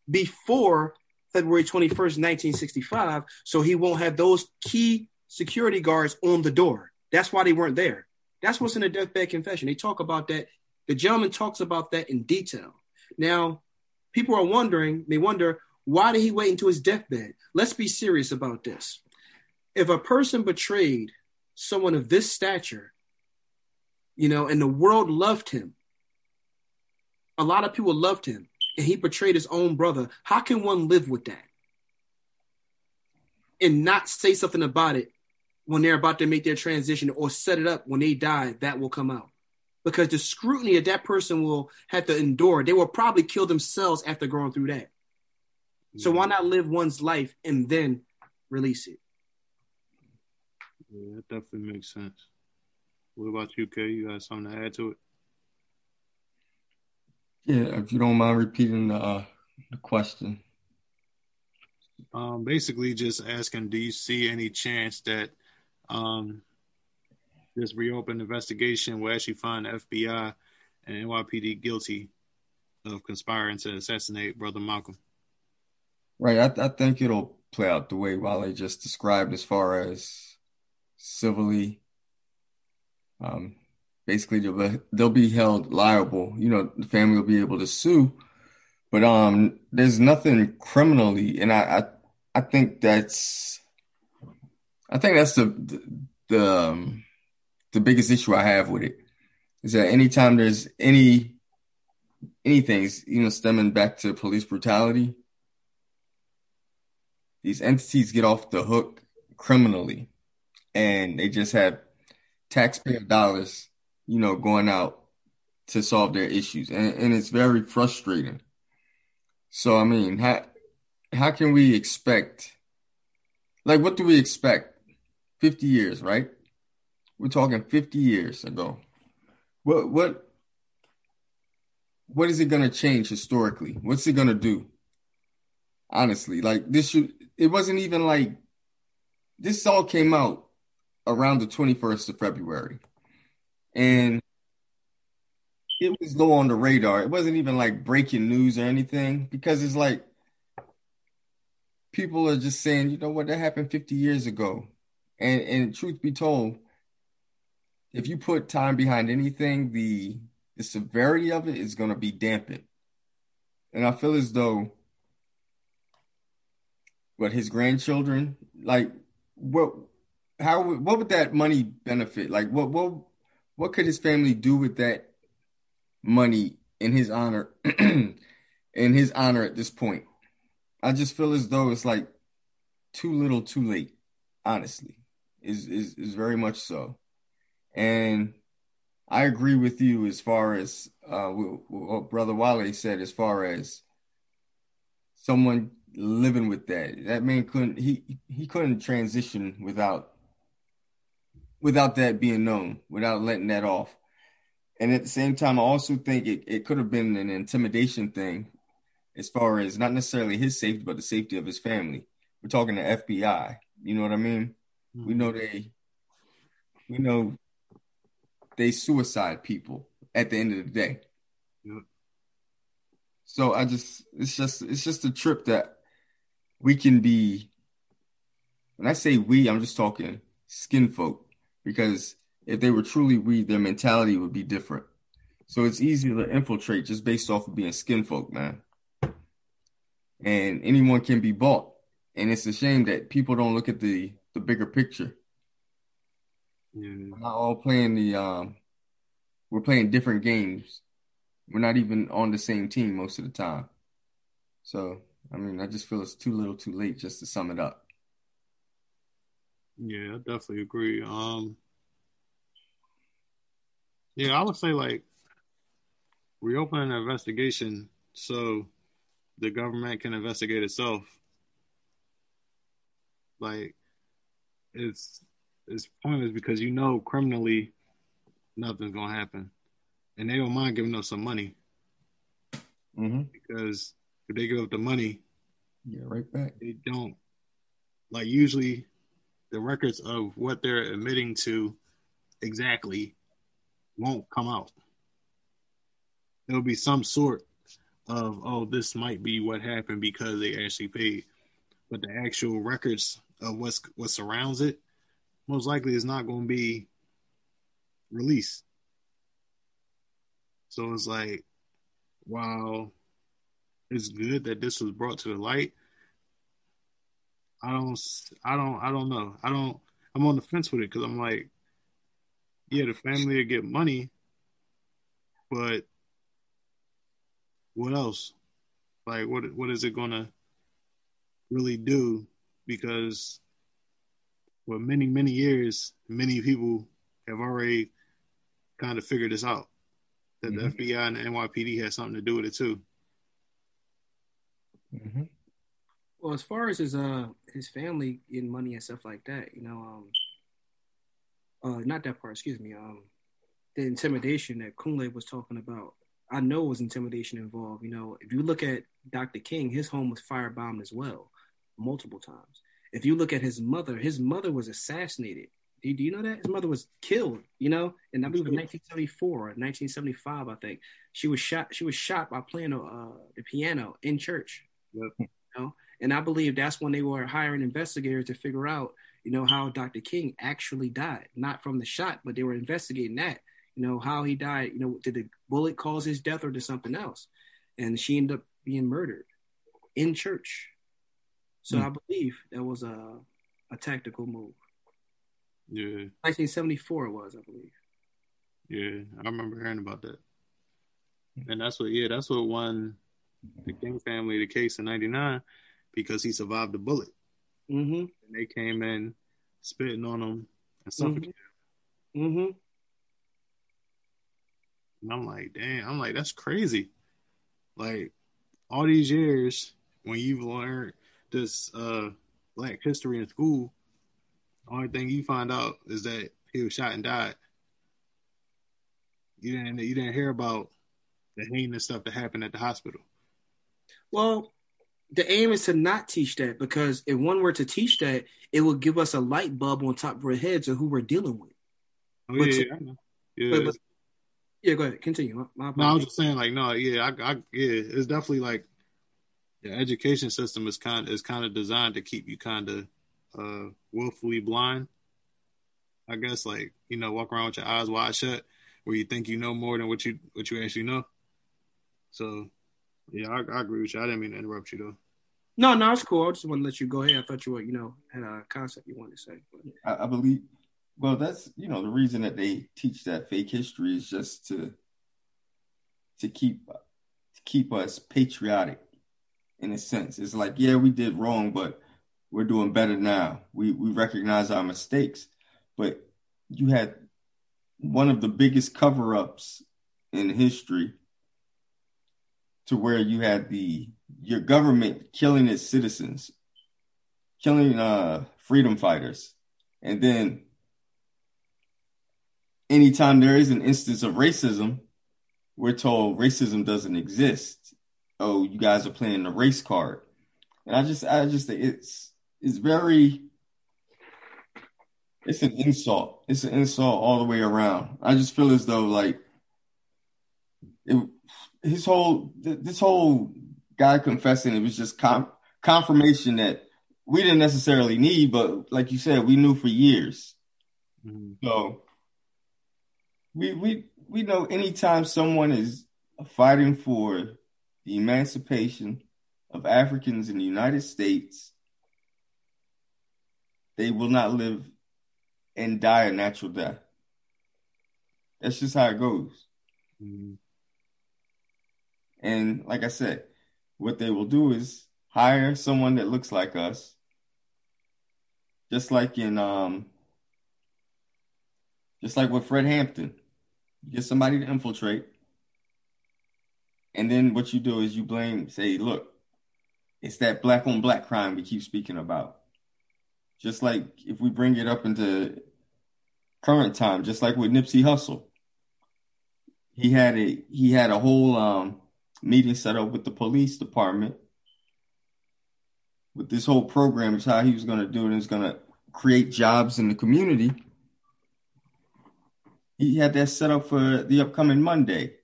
before February twenty-first, nineteen sixty-five. So he won't have those key security guards on the door. That's why they weren't there. That's what's in the deathbed confession. They talk about that. The gentleman talks about that in detail. Now, people are wondering, they wonder, why did he wait until his deathbed? Let's be serious about this. If a person betrayed someone of this stature, you know, and the world loved him, a lot of people loved him, and he betrayed his own brother, how can one live with that and not say something about it when they're about to make their transition or set it up when they die? That will come out because the scrutiny that that person will have to endure. They will probably kill themselves after going through that. Mm-hmm. So why not live one's life and then release it? Yeah, that definitely makes sense. What about you, Kay? You got something to add to it? Yeah, if you don't mind repeating the, uh, the question. Um, basically just asking, do you see any chance that um, this reopened investigation will actually find the F B I and N Y P D guilty of conspiring to assassinate Brother Malcolm? Right. I, th- I think it'll play out the way Wale just described as far as civilly. Um Basically, they'll, they'll be held liable. You know, the family will be able to sue, but um, there's nothing criminally, and I, I, I think that's, I think that's the the the, um, the biggest issue I have with it is that anytime there's any anything, you know, stemming back to police brutality, these entities get off the hook criminally, and they just have taxpayer dollars, you know, going out to solve their issues. And, and it's very frustrating. So, I mean, how how can we expect, like, what do we expect? fifty years, right? We're talking fifty years ago. What what what is it going to change historically? What's it going to do? Honestly, like, this should, it wasn't even like, this all came out around the twenty-first of February. And it was low on the radar. It wasn't even like breaking news or anything because it's like people are just saying, you know what, that happened fifty years ago. And and truth be told, if you put time behind anything, the the severity of it is going to be dampened. And I feel as though what his grandchildren, like what, how, what would that money benefit? Like what, what, What could his family do with that money in his honor, in his honor at this point? I just feel as though it's like too little, too late, honestly, is is is very much so. And I agree with you as far as uh, what Brother Wale said, as far as someone living with that. That man couldn't, he he couldn't transition without without that being known, without letting that off. And at the same time, I also think it, it could have been an intimidation thing as far as not necessarily his safety, but the safety of his family. We're talking the F B I. You know what I mean? Mm-hmm. We know they, we know they suicide people at the end of the day. Yeah. So I just, it's just, it's just a trip that we can be, when I say we, I'm just talking skin folk. Because if they were truly we, their mentality would be different. So it's easy to infiltrate just based off of being skin folk, man. And anyone can be bought. And it's a shame that people don't look at the, the bigger picture. Yeah. We're not all playing the, um, we're playing different games. We're not even on the same team most of the time. So I mean, I just feel it's too little too late just to sum it up. Yeah, I definitely agree. Um, yeah, I would say, like, reopening an investigation so the government can investigate itself. Like, it's it's pointless because you know criminally nothing's going to happen. And they don't mind giving up some money. Mm-hmm. Because if they give up the money, yeah, right back. They don't. Like, usually the records of what they're admitting to exactly won't come out. There'll be some sort of, oh, this might be what happened because they actually paid. But the actual records of what's, what surrounds it most likely is not going to be released. So it's like, while it's good that this was brought to the light, I don't, I don't, I don't know. I don't, I'm on the fence with it because I'm like, yeah, the family will get money, but what else? Like, what what is it going to really do? Because for many, many years, many people have already kind of figured this out. That mm-hmm. the F B I and the N Y P D had something to do with it too. Mm-hmm. Well, as far as his uh his family getting money and stuff like that, you know, um, uh, not that part. Excuse me. Um, the intimidation that Kunle was talking about, I know it was intimidation involved. You know, if you look at Doctor King, his home was firebombed as well, multiple times. If you look at his mother, his mother was assassinated. Do, do you know that? His mother was killed, you know, and I believe in nineteen seventy-four or nineteen seventy-five, I think. She was shot She was shot by playing uh, the piano in church, yep. You know? And I believe that's when they were hiring investigators to figure out, you know, how Doctor King actually died, not from the shot, but they were investigating that. You know, how he died, you know, did the bullet cause his death or did something else? And she ended up being murdered in church. So mm. I believe that was a, a tactical move. Yeah. nineteen seventy-four it was, I believe. Yeah, I remember hearing about that. And that's what, yeah, that's what won the King family the case in ninety-nine because he survived the bullet. Mm-hmm. And they came in spitting on him and suffocated him. Mm-hmm. Mm-hmm. And I'm like, damn, I'm like, that's crazy. Like, all these years when you've learned this uh, black history in school, the only thing you find out is that he was shot and died. You didn't you didn't hear about the heinous stuff that happened at the hospital. Well, the aim is to not teach that because if one were to teach that, it would give us a light bulb on top of our heads of who we're dealing with. Oh, but yeah, to, I know. Yeah. But, but, Yeah, go ahead. Continue. My, my no, I was just saying, like, no, yeah, I, I, yeah, it's definitely like the education system is kind is kind of designed to keep you kind of uh, willfully blind. I guess, like, you know, walk around with your eyes wide shut, where you think you know more than what you what you actually know. So, yeah, I, I agree with you. I didn't mean to interrupt you, though. No, no, it's cool. I just want to let you go ahead. I thought you were, you know, had a concept you wanted to say. But... I, I believe. Well, that's, you know, the reason that they teach that fake history is just to to keep to keep us patriotic in a sense. It's like, yeah, we did wrong, but we're doing better now. We we recognize our mistakes. But you had one of the biggest cover-ups in history to where you had the your government killing its citizens, killing uh, freedom fighters, and then anytime there is an instance of racism, we're told racism doesn't exist. Oh, you guys are playing the race card. And I just, I just think it's, it's very, it's an insult. It's an insult all the way around. I just feel as though like it, his whole, th- this whole guy confessing, it was just com- confirmation that we didn't necessarily need, but like you said, we knew for years. Mm-hmm. So, We we we know anytime someone is fighting for the emancipation of Africans in the United States, they will not live and die a natural death. That's just how it goes. Mm-hmm. And like I said, what they will do is hire someone that looks like us, just like in um, just like with Fred Hampton. You get somebody to infiltrate, and then what you do is you blame, say, look, it's that black on black crime we keep speaking about. Just like if we bring it up into current time, just like with Nipsey Hussle, he had a he had a whole um, meeting set up with the police department with this whole program is how he was going to do it. It was going to create jobs in the community. He had that set up for the upcoming Monday,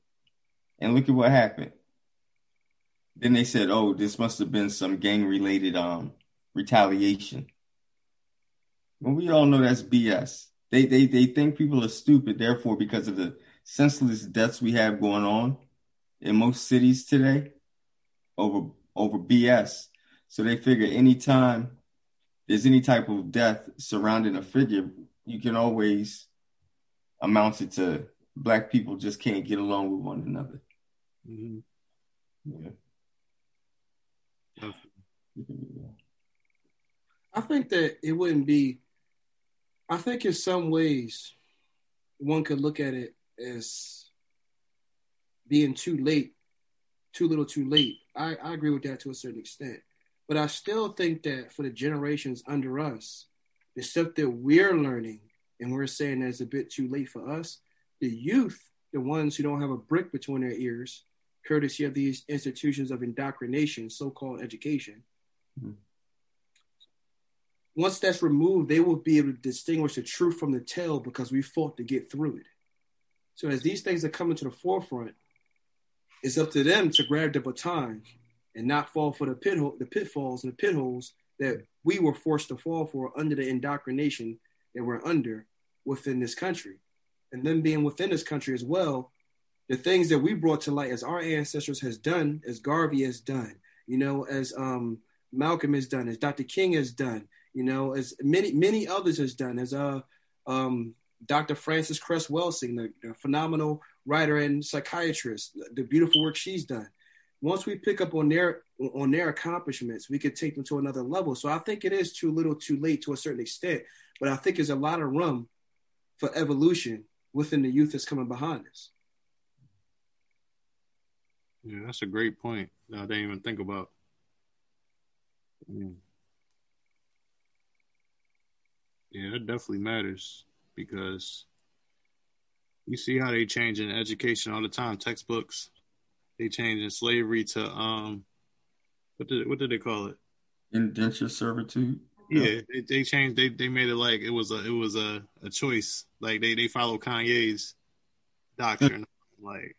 and look at what happened. Then they said, oh, this must have been some gang-related um, retaliation. Well, we all know that's B S. They, they they think people are stupid, therefore, because of the senseless deaths we have going on in most cities today over over B S. So they figure any time there's any type of death surrounding a figure, you can always amount it to black people just can't get along with one another. Mm-hmm. Yeah. I think that it wouldn't be, I think in some ways one could look at it as being too late, too little too late. I, I agree with that to a certain extent, but I still think that for the generations under us, the stuff that we're learning and we're saying that's a bit too late for us, the youth, the ones who don't have a brick between their ears, courtesy of these institutions of indoctrination, so-called education. Mm-hmm. Once that's removed, they will be able to distinguish the truth from the tale because we fought to get through it. So as these things are coming to the forefront, it's up to them to grab the baton and not fall for the pit hole, the pitfalls and the pit holes that we were forced to fall for under the indoctrination that we're under within this country. And then being within this country as well, the things that we brought to light as our ancestors has done, as Garvey has done, you know, as um, Malcolm has done, as Doctor King has done, you know, as many many others has done, as uh, um, Doctor Frances Cress Welsing, the, the phenomenal writer and psychiatrist, the beautiful work she's done. Once we pick up on their on their accomplishments, we could take them to another level. So I think it is too little, too late to a certain extent, but I think there's a lot of room for evolution within the youth that's coming behind us. Yeah, that's a great point that I didn't even think about. Yeah, yeah, that definitely matters because you see how they changing education all the time. Textbooks, they changing slavery to um, what did what did they call it? Indentured servitude. Yeah, yeah they, they changed. They, they made it like it was a it was a, a choice. Like they they follow Kanye's doctrine. Like.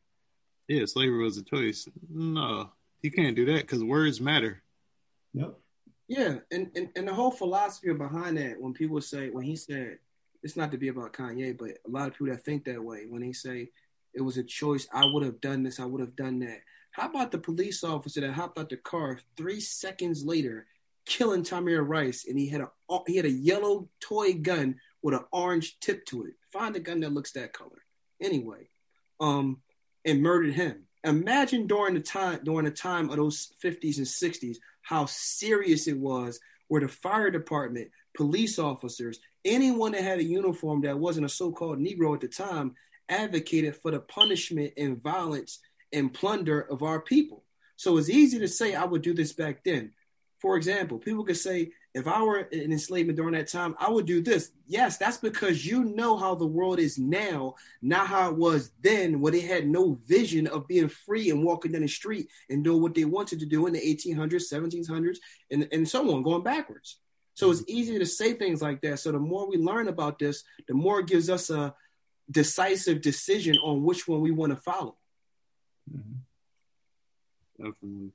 Yeah, slavery was a choice. No, you can't do that because words matter. Yep. Yeah, and, and, and the whole philosophy behind that, when people say, when he said, it's not to be about Kanye, but a lot of people that think that way, when they say it was a choice, I would have done this, I would have done that. How about the police officer that hopped out the car three seconds later, killing Tamir Rice, and he had a he had a yellow toy gun with an orange tip to it. Find a gun that looks that color. Anyway, um. and murdered him. Imagine during the time during the time of those fifties and sixties, how serious it was where the fire department, police officers, anyone that had a uniform that wasn't a so-called Negro at the time, advocated for the punishment and violence and plunder of our people. So it's easy to say, I would do this back then. For example, people could say, if I were in enslavement during that time, I would do this. Yes, that's because you know how the world is now, not how it was then, where they had no vision of being free and walking down the street and doing what they wanted to do in the eighteen hundreds, seventeen hundreds, and, and so on, going backwards. So it's easy to say things like that. So the more we learn about this, the more it gives us a decisive decision on which one we want to follow. Mm-hmm. Definitely.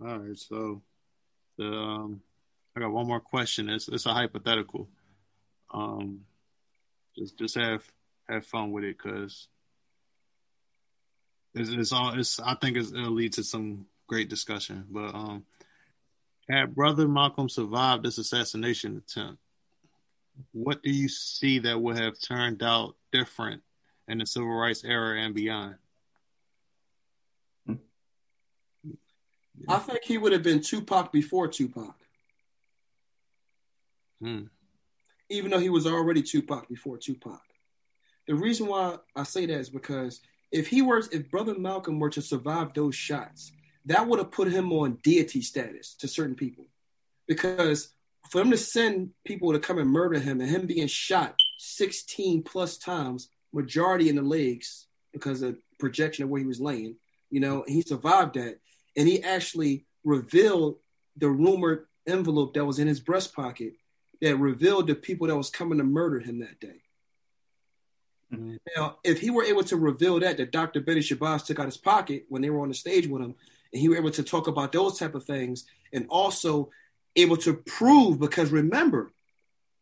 All right, so the, um, I got one more question. It's it's a hypothetical. Um, just just have have fun with it, cause it's, it's all. It's I think it's, it'll lead to some great discussion. But um, had Brother Malcolm survived this assassination attempt, what do you see that would have turned out different in the civil rights era and beyond? Yeah. I think he would have been Tupac before Tupac. Hmm. Even though he was already Tupac before Tupac. The reason why I say that is because if he were, if Brother Malcolm were to survive those shots, that would have put him on deity status to certain people. Because for him to send people to come and murder him and him being shot sixteen plus times, majority in the legs because of projection of where he was laying, you know, he survived that. And he actually revealed the rumored envelope that was in his breast pocket that revealed the people that was coming to murder him that day. Mm-hmm. Now, if he were able to reveal that, that Doctor Betty Shabazz took out his pocket when they were on the stage with him, and he were able to talk about those type of things and also able to prove, because remember,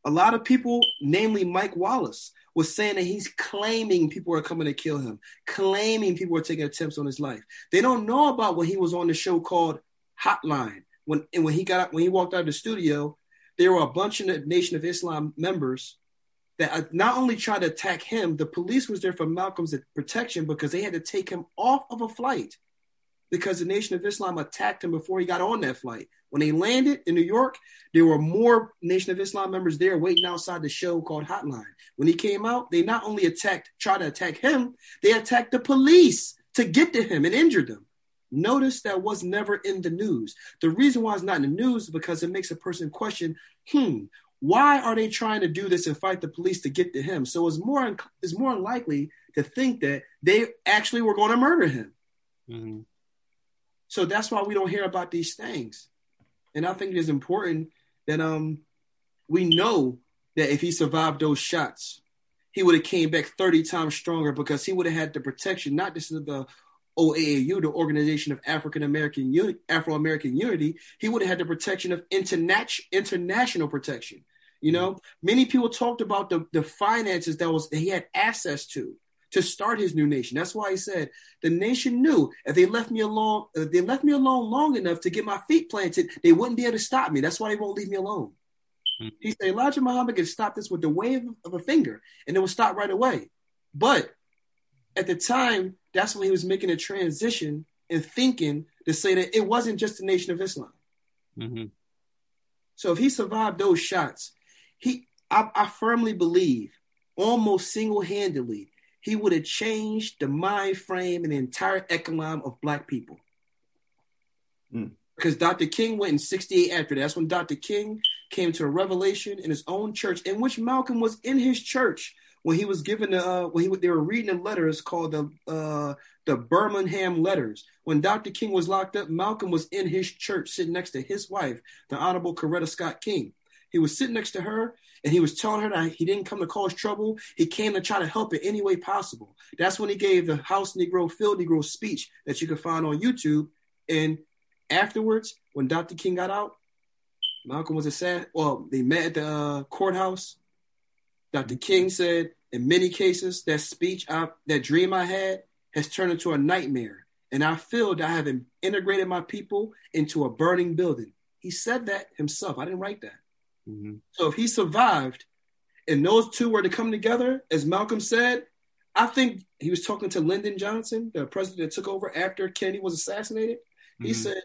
a lot of people, namely Mike Wallace, was saying that he's claiming people are coming to kill him, claiming people are taking attempts on his life. They don't know about when he was on the show called Hotline. When and when he got when he walked out of the studio, there were a bunch of the Nation of Islam members that not only tried to attack him, the police was there for Malcolm's protection because they had to take him off of a flight because the Nation of Islam attacked him before he got on that flight. When they landed in New York, there were more Nation of Islam members there waiting outside the show called Hotline. When he came out, they not only attacked, tried to attack him, they attacked the police to get to him and injured them. Notice that was never in the news. The reason why it's not in the news is because it makes a person question, hmm, why are they trying to do this and fight the police to get to him? So it's more, it's more likely to think that they actually were going to murder him. Mm-hmm. So that's why we don't hear about these things. And I think it is important that um, we know that if he survived those shots, he would have came back thirty times stronger because he would have had the protection, not just of the O A A U, the Organization of African-American Unity, Afro-American Unity, he would have had the protection of interna- international protection. You know, many people talked about the, the finances that was that he had access to to start his new nation. That's why he said the nation knew if they left me alone, if they left me alone long enough to get my feet planted, they wouldn't be able to stop me. That's why they won't leave me alone. Mm-hmm. He said Elijah Muhammad could stop this with the wave of a finger, and it would stop right away. But at the time, that's when he was making a transition and thinking to say that it wasn't just the Nation of Islam. Mm-hmm. So if he survived those shots, he, I, I firmly believe, almost single-handedly, he would have changed the mind frame and the entire echelon of Black people. Mm. Because Doctor King went in sixty-eight after that. That's when Doctor King came to a revelation in his own church, in which Malcolm was in his church when he was given the, uh, when he, they were reading the letters called the uh, the Birmingham Letters. When Doctor King was locked up, Malcolm was in his church sitting next to his wife, the Honorable Coretta Scott King. He was sitting next to her, and he was telling her that he didn't come to cause trouble. He came to try to help in any way possible. That's when he gave the House Negro, Field Negro speech that you can find on YouTube. And afterwards, when Doctor King got out, Malcolm was a sad, well, they met at the uh, courthouse. Doctor King said, in many cases, that speech, I, that dream I had has turned into a nightmare. And I feel that I have integrated my people into a burning building. He said that himself. I didn't write that. Mm-hmm. So if he survived and those two were to come together, as Malcolm said, I think he was talking to Lyndon Johnson, the president that took over after Kennedy was assassinated. Mm-hmm. He said,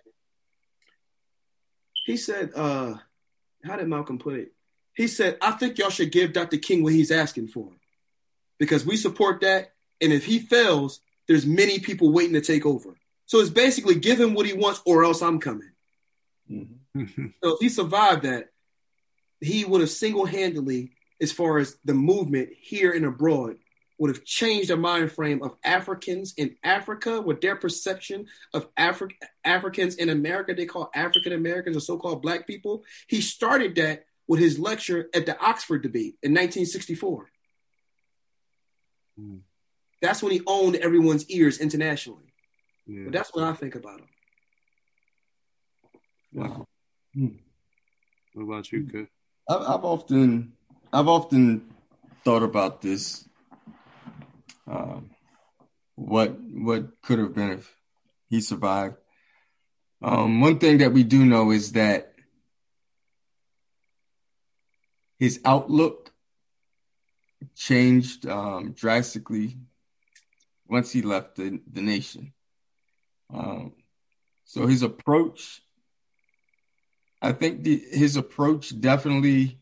he said, uh, how did Malcolm put it? He said, I think y'all should give Doctor King what he's asking for, because we support that. And if he fails, there's many people waiting to take over. So it's basically give him what he wants or else I'm coming. Mm-hmm. So if he survived that, he would have single-handedly, as far as the movement here and abroad, would have changed the mind frame of Africans in Africa with their perception of Afri- Africans in America. They call African Americans or so-called Black people. He started that with his lecture at the Oxford debate in nineteen sixty-four. Mm. That's when he owned everyone's ears internationally. Yeah. But that's what I think about him. Wow. Mm. What about you, Kurt? I've, I've often, I've often thought about this. Um, what what could have been if he survived? Um, one thing that we do know is that his outlook changed um, drastically once he left the, the nation. Um, So his approach, I think the, his approach definitely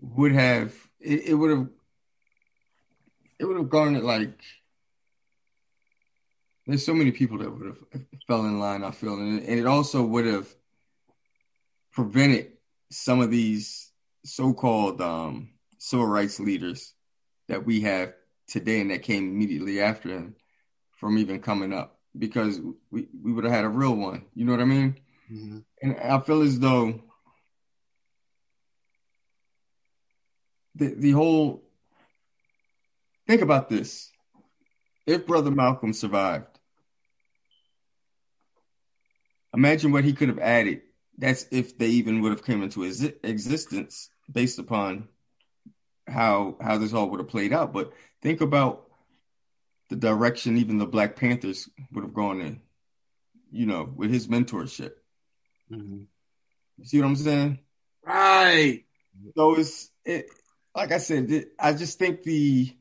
would have, it, it would have, it would have garnered like, there's so many people that would have fell in line, I feel. And it also would have prevented some of these so-called um, civil rights leaders that we have today and that came immediately after him from even coming up, because we, we would have had a real one. You know what I mean? Mm-hmm. And I feel as though the, the whole, think about this. If Brother Malcolm survived, imagine what he could have added. That's if they even would have come into existence based upon how how this all would have played out. But think about the direction even the Black Panthers would have gone in, you know, with his mentorship. Mm-hmm. You see what I'm saying? Right. So it's, it, like I said, I just think the,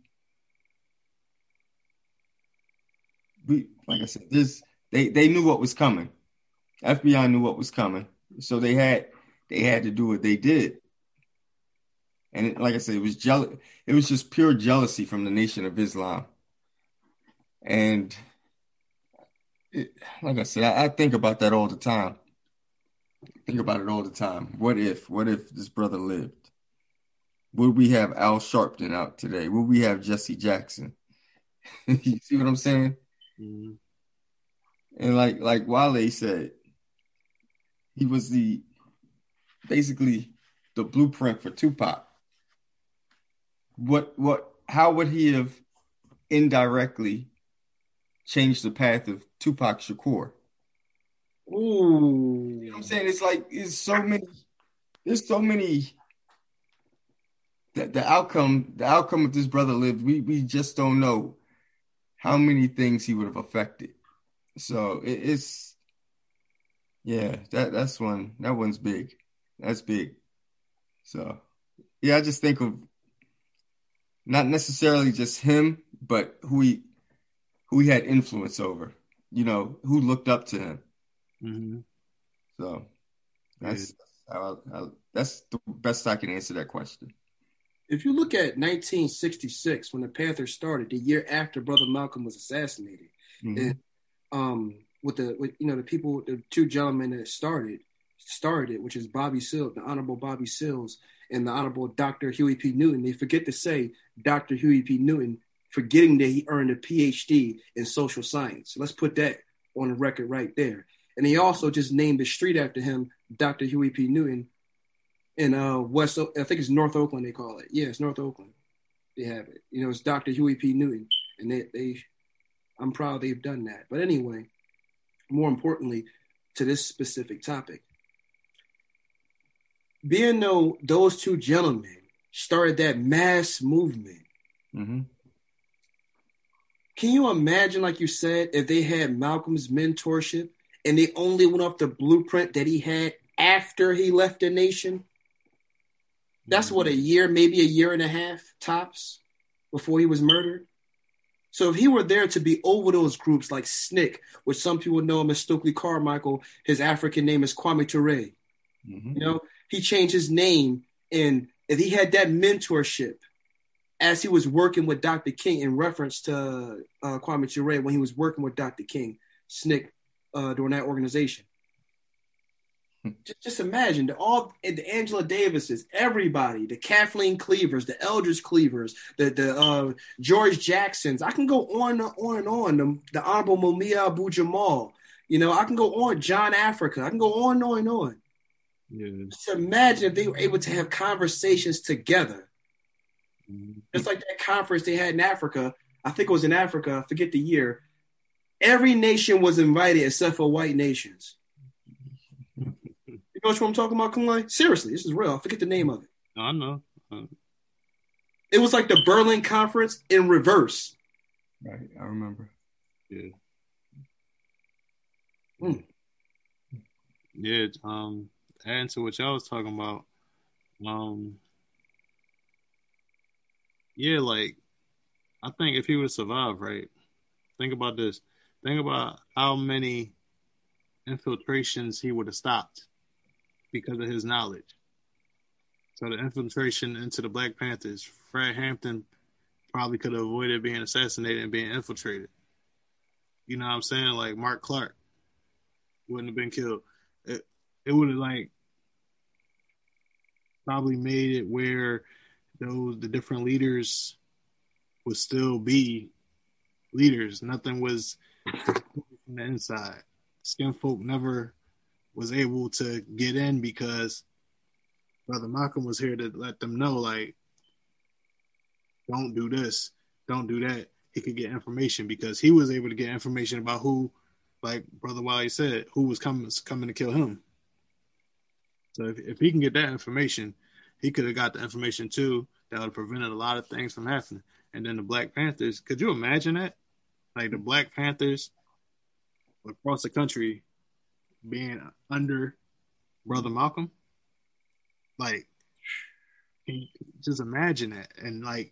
we, like I said, this, they, they knew what was coming. F B I knew what was coming, so they had they had to do what they did. And it, like I said, it was jealous. It was just pure jealousy from the Nation of Islam. And it, like I said, I, I think about that all the time. I think about it all the time. What if? What if this brother lived? Would we have Al Sharpton out today? Would we have Jesse Jackson? You see what I'm saying? Mm-hmm. And like like Wale said, he was the basically the blueprint for Tupac. What what how would he have indirectly changed the path of Tupac Shakur? Ooh. You know what I'm saying? It's like it's so many there's so many the, the outcome the outcome of this brother lived, we we just don't know how many things he would have affected. So it, it's, yeah, that, that's one, that one's big. That's big. So, yeah, I just think of not necessarily just him, but who he, who he had influence over, you know, who looked up to him. Mm-hmm. So that's, how I, I, that's the best I can answer that question. If you look at nineteen sixty-six, when the Panthers started, the year after Brother Malcolm was assassinated, mm-hmm. and Um, with the, with, you know, the people, the two gentlemen that started, started, which is Bobby Seale, the Honorable Bobby Seales and the Honorable Doctor Huey P. Newton. They forget to say Doctor Huey P. Newton, forgetting that he earned a P H D in social science. So let's put that on the record right there. And he also just named the street after him, Doctor Huey P. Newton in uh, West, o- I think it's North Oakland, they call it. Yeah, it's North Oakland. They have it. You know, it's Doctor Huey P. Newton. And they, they, I'm proud they've done that. But anyway, more importantly, to this specific topic, being though those two gentlemen started that mass movement, mm-hmm. can you imagine, like you said, if they had Malcolm's mentorship and they only went off the blueprint that he had after he left the nation? That's what, a year, maybe a year and a half tops before he was murdered. So if he were there to be over those groups like S N C C, which some people know him as Stokely Carmichael, his African name is Kwame Ture. Mm-hmm. You know, he changed his name, and if he had that mentorship as he was working with Doctor King in reference to uh, Kwame Ture when he was working with Doctor King, S N C C, uh, during that organization. Mm-hmm. Just, just imagine the, all the Angela Davises, everybody, the Kathleen Cleavers, the Eldridge Cleavers, the the uh, George Jacksons. I can go on and on and on. The, the Honorable Mumia Abu-Jamal. You know, I can go on. John Africa. I can go on and on and on. Yeah. Just imagine if they were able to have conversations together. Mm-hmm. It's like that conference they had in Africa. I think it was in Africa. I forget the year. Every nation was invited except for white nations. You know what I'm talking about, Kalani? Seriously, this is real. I forget the name of it. No, I know. Uh, it was like the Berlin Conference in reverse. Right, I remember. Yeah. Mm. Yeah, um, adding to what y'all was talking about, um, yeah, like, I think if he would survive, right? Think about this. Think about how many infiltrations he would have stopped because of his knowledge. So the infiltration into the Black Panthers, Fred Hampton probably could have avoided being assassinated and being infiltrated. You know what I'm saying? Like Mark Clark wouldn't have been killed. It, it would have like probably made it where those the different leaders would still be leaders. Nothing was from the inside. Skin folk never was able to get in because Brother Malcolm was here to let them know, like, don't do this, don't do that. He could get information because he was able to get information about who, like Brother Wiley said, who was coming coming to kill him. So if, if he can get that information, he could have got the information too that would have prevented a lot of things from happening. And then the Black Panthers, could you imagine that? Like the Black Panthers across the country being under Brother Malcolm? Like, just imagine that. And like,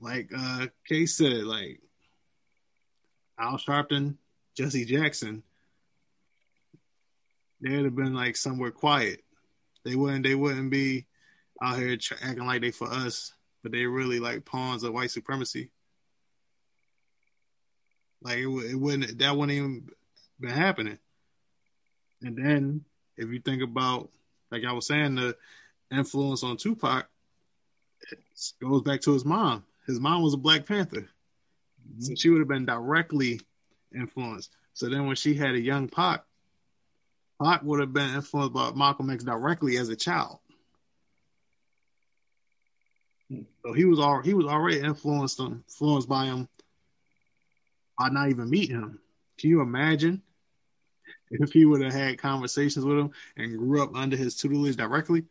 like uh, Kay said, like Al Sharpton, Jesse Jackson, they'd have been like somewhere quiet. They wouldn't. They wouldn't be out here acting like they for us, but they really like pawns of white supremacy. Like it, it wouldn't. That wouldn't even been happening. And then if you think about, like I was saying, the influence on Tupac, it goes back to his mom. His mom was a Black Panther, mm-hmm. so she would have been directly influenced. So then when she had a young Pac, Pac would have been influenced by Malcolm X directly as a child. So he was all he was already influenced him, influenced by him by not even meeting him. Can you imagine if he would have had conversations with him and grew up under his tutelage directly?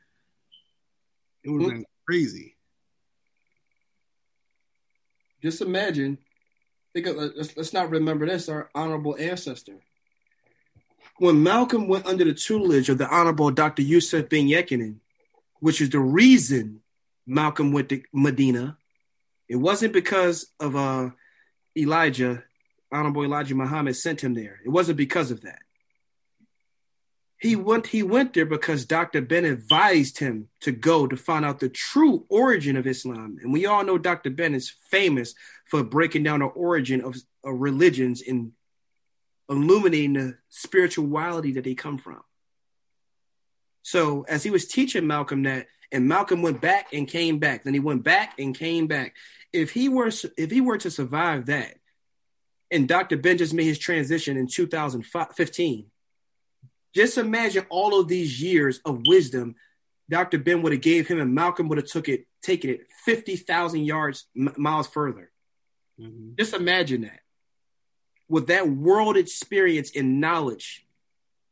It would have been crazy. Just imagine. Think of, let's, let's not remember this, our honorable ancestor. When Malcolm went under the tutelage of the Honorable Doctor Yusuf bin Yekinen, which is the reason Malcolm went to Medina, it wasn't because of uh, Elijah, Honorable Elijah Muhammad sent him there. It wasn't because of that. He went, he went there because Doctor Ben advised him to go to find out the true origin of Islam. And we all know Doctor Ben is famous for breaking down the origin of, of religions and illuminating the spirituality that they come from. So as he was teaching Malcolm that, and Malcolm went back and came back, then he went back and came back. If he were, if he were to survive that, and Doctor Ben just made his transition in two thousand fifteen, just imagine all of these years of wisdom Doctor Ben would have gave him, and Malcolm would have took it, taken it fifty thousand yards, m- miles further. Mm-hmm. Just imagine that. With that world experience and knowledge,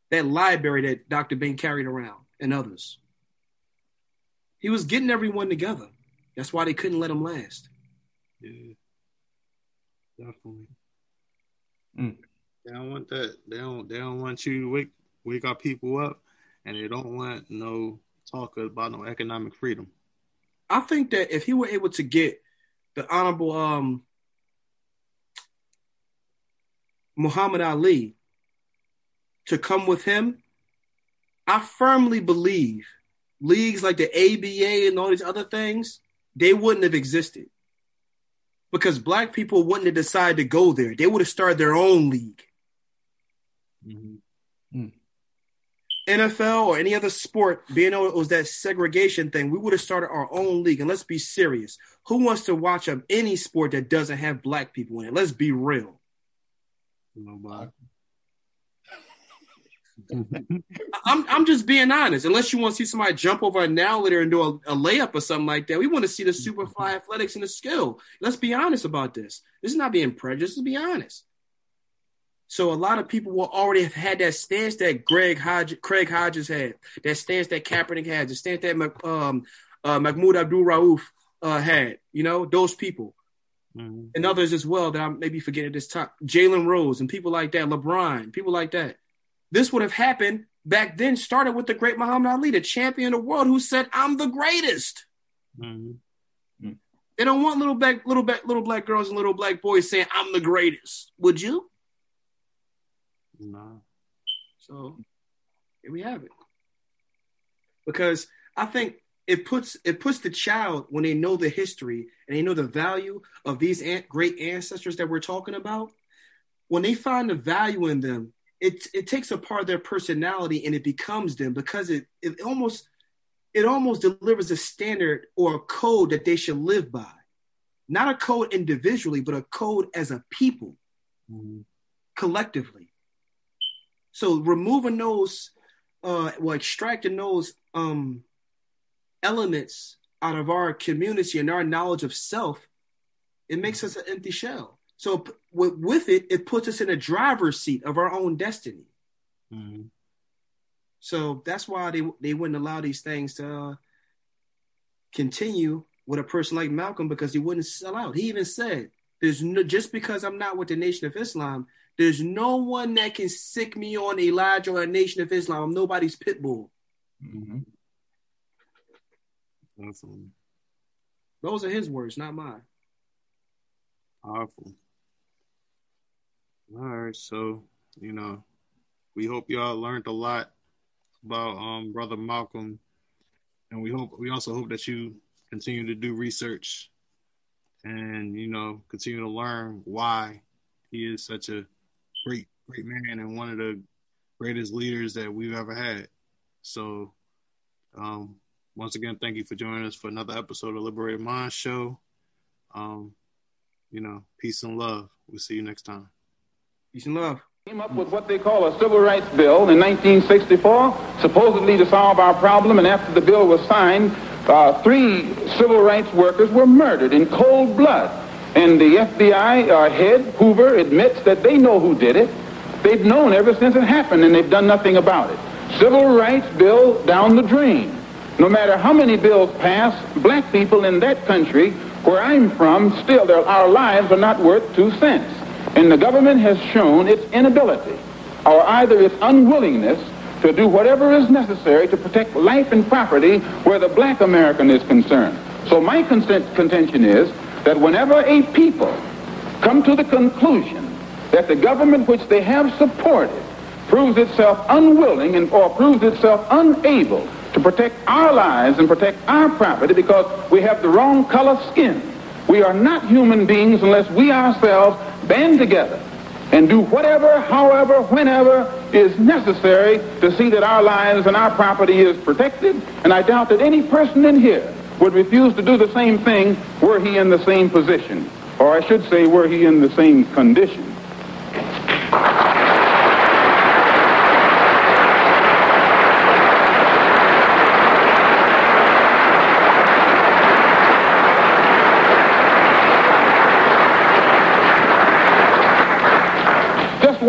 that library that Doctor Ben carried around and others. He was getting everyone together. That's why they couldn't let him last. Yeah, definitely. Mm. They don't want that. They don't, they don't want you to wake wake our people up, and they don't want no talk about no economic freedom. I think that if he were able to get the Honorable um, Muhammad Ali to come with him, I firmly believe leagues like the A B A and all these other things, they wouldn't have existed because Black people wouldn't have decided to go there. They would have started their own league. Mm-hmm. Mm. N F L or any other sport, being it was that segregation thing, we would have started our own league. And let's be serious. Who wants to watch up any sport that doesn't have Black people in it? Let's be real. Nobody. I'm I'm just being honest. Unless you want to see somebody jump over a now later and do a, a layup or something like that, we want to see the super fly athletics and the skill. Let's be honest about this. This is not being prejudiced. Let's be honest. So a lot of people will already have had that stance that Greg Hodge, Craig Hodges had, that stance that Kaepernick had, the stance that um, uh, Mahmoud Abdul-Rauf uh, had. You know, those people. Mm-hmm. And others as well that I may be forgetting at this time. Jalen Rose and people like that, LeBron, people like that. This would have happened back then, started with the great Muhammad Ali, the champion of the world, who said, I'm the greatest. Mm-hmm. Mm-hmm. They don't want little black, little black, little black girls and little black boys saying, I'm the greatest. Would you? No. So here we have it. Because I think it puts it puts the child, when they know the history and they know the value of these an- great ancestors that we're talking about, when they find the value in them, it it takes a part of their personality and it becomes them, because it it almost it almost delivers a standard or a code that they should live by. Not a code individually, but a code as a people, mm-hmm. collectively. So removing those, uh, well, extracting those um, elements out of our community and our knowledge of self, it makes us an empty shell. So p- w- with it, it puts us in a driver's seat of our own destiny. Mm-hmm. So that's why they they wouldn't allow these things to uh, continue with a person like Malcolm, because he wouldn't sell out. He even said, "There's no, just because I'm not with the Nation of Islam, there's no one that can sick me on Elijah or a Nation of Islam. I'm nobody's pit bull." Mm-hmm. Awesome. Those are his words, not mine. Powerful. All right, so, you know, we hope y'all learned a lot about um, Brother Malcolm, and we hope we also hope that you continue to do research and, you know, continue to learn why he is such a great, great man and one of the greatest leaders that we've ever had. So, um, once again, thank you for joining us for another episode of Liberated Minds Show. Um, you know, peace and love. We'll see you next time. Peace and love. Came up with what they call a civil rights bill in nineteen sixty-four, supposedly to solve our problem, and after the bill was signed, Uh, three civil rights workers were murdered in cold blood. And the F B I uh, head, Hoover, admits that they know who did it. They've known ever since it happened, and they've done nothing about it. Civil rights bill down the drain. No matter how many bills pass, black people in that country, where I'm from, still our lives are not worth two cents. And the government has shown its inability, or either its unwillingness, to do whatever is necessary to protect life and property where the black American is concerned. So my consent, contention is that whenever a people come to the conclusion that the government which they have supported proves itself unwilling and or proves itself unable to protect our lives and protect our property because we have the wrong color skin, we are not human beings unless we ourselves band together and do whatever, however, whenever is necessary to see that our lives and our property is protected. And I doubt that any person in here would refuse to do the same thing were he in the same position, or I should say, were he in the same condition.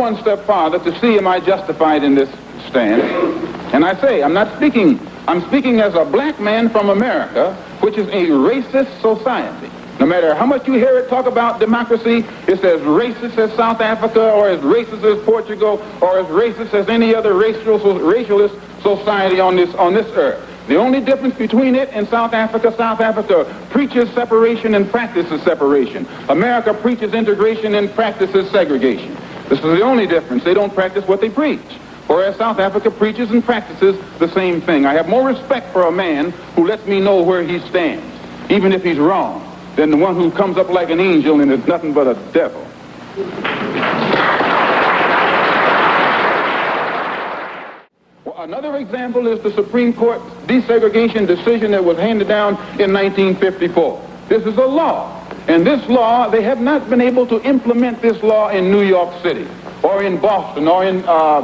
One step farther to see am I justified in this stand. And I say, I'm not speaking, I'm speaking as a black man from America, which is a racist society. No matter how much you hear it talk about democracy, it's as racist as South Africa, or as racist as Portugal, or as racist as any other racial, racialist society on this on this earth. The only difference between it and South Africa, South Africa preaches separation and practices separation. America preaches integration and practices segregation. This is the only difference. They don't practice what they preach, whereas South Africa preaches and practices the same thing. I have more respect for a man who lets me know where he stands, even if he's wrong, than the one who comes up like an angel and is nothing but a devil. Well, another example is the Supreme Court desegregation decision that was handed down in nineteen fifty-four. This is a law. And this law, they have not been able to implement this law in New York City, or in Boston, or in uh,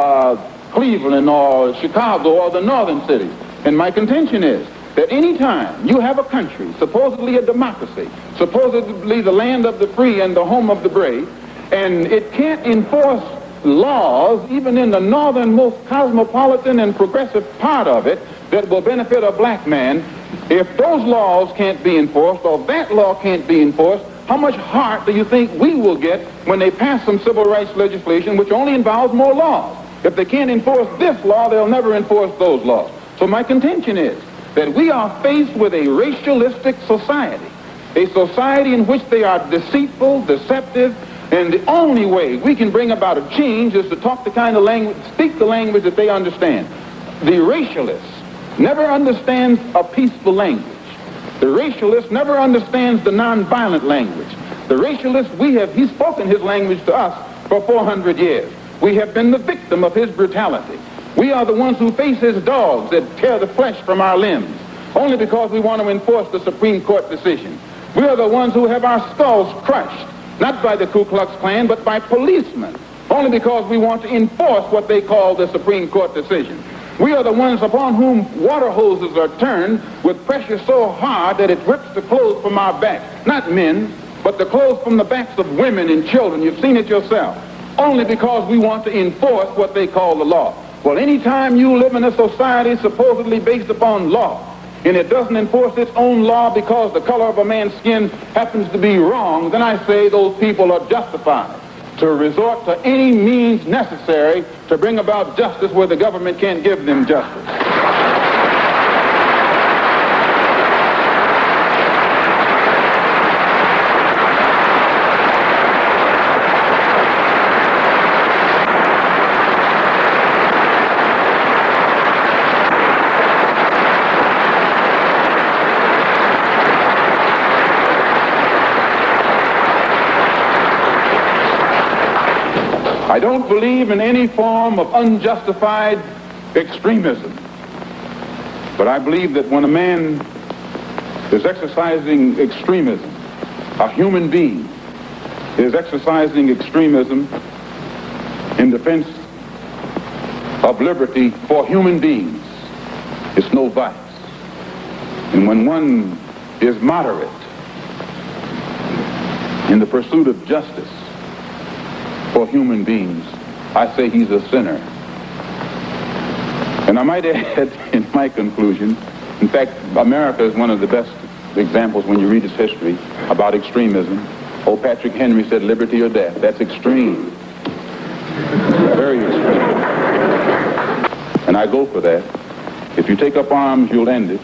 uh, Cleveland, or Chicago, or the northern cities. And my contention is that any time you have a country, supposedly a democracy, supposedly the land of the free and the home of the brave, and it can't enforce laws, even in the northernmost cosmopolitan and progressive part of it, that will benefit a black man, if those laws can't be enforced, or that law can't be enforced, how much heart do you think we will get when they pass some civil rights legislation which only involves more laws? If they can't enforce this law, they'll never enforce those laws. So my contention is that we are faced with a racialistic society, a society in which they are deceitful, deceptive, And the only way we can bring about a change is to talk the kind of language, speak the language that they understand. The racialist never understands a peaceful language. The racialist never understands the nonviolent language. The racialist, we have, he's spoken his language to us for four hundred years. We have been the victim of his brutality. We are the ones who face his dogs that tear the flesh from our limbs, only because we want to enforce the Supreme Court decision. We are the ones who have our skulls crushed, not by the Ku Klux Klan, but by policemen, only because we want to enforce what they call the Supreme Court decision. We are the ones upon whom water hoses are turned with pressure so hard that it rips the clothes from our backs. Not men, but the clothes from the backs of women and children. You've seen it yourself. Only because we want to enforce what they call the law. Well, any time you live in a society supposedly based upon law, and it doesn't enforce its own law because the color of a man's skin happens to be wrong, then I say those people are justified to resort to any means necessary to bring about justice where the government can't give them justice. I don't believe in any form of unjustified extremism. But I believe that when a man is exercising extremism, a human being is exercising extremism in defense of liberty for human beings, it's no vice. And when one is moderate in the pursuit of justice for human beings, I say he's a sinner. And I might add, in my conclusion, in fact, America is one of the best examples when you read its history about extremism. Old Patrick Henry said, liberty or death. That's extreme. Very extreme. And I go for that. If you take up arms, you'll end it.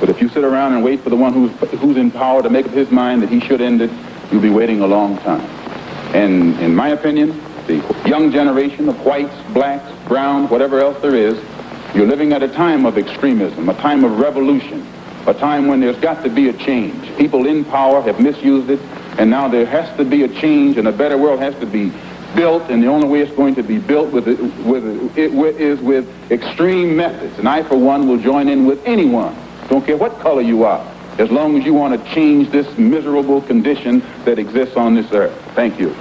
But if you sit around and wait for the one who's, who's in power to make up his mind that he should end it, you'll be waiting a long time. And in my opinion, the young generation of whites, blacks, browns, whatever else there is, you're living at a time of extremism, a time of revolution, a time when there's got to be a change. People in power have misused it, and now there has to be a change, and a better world has to be built, and the only way it's going to be built with it, with it, it is with extreme methods. And I, for one, will join in with anyone, don't care what color you are, as long as you want to change this miserable condition that exists on this earth. Thank you.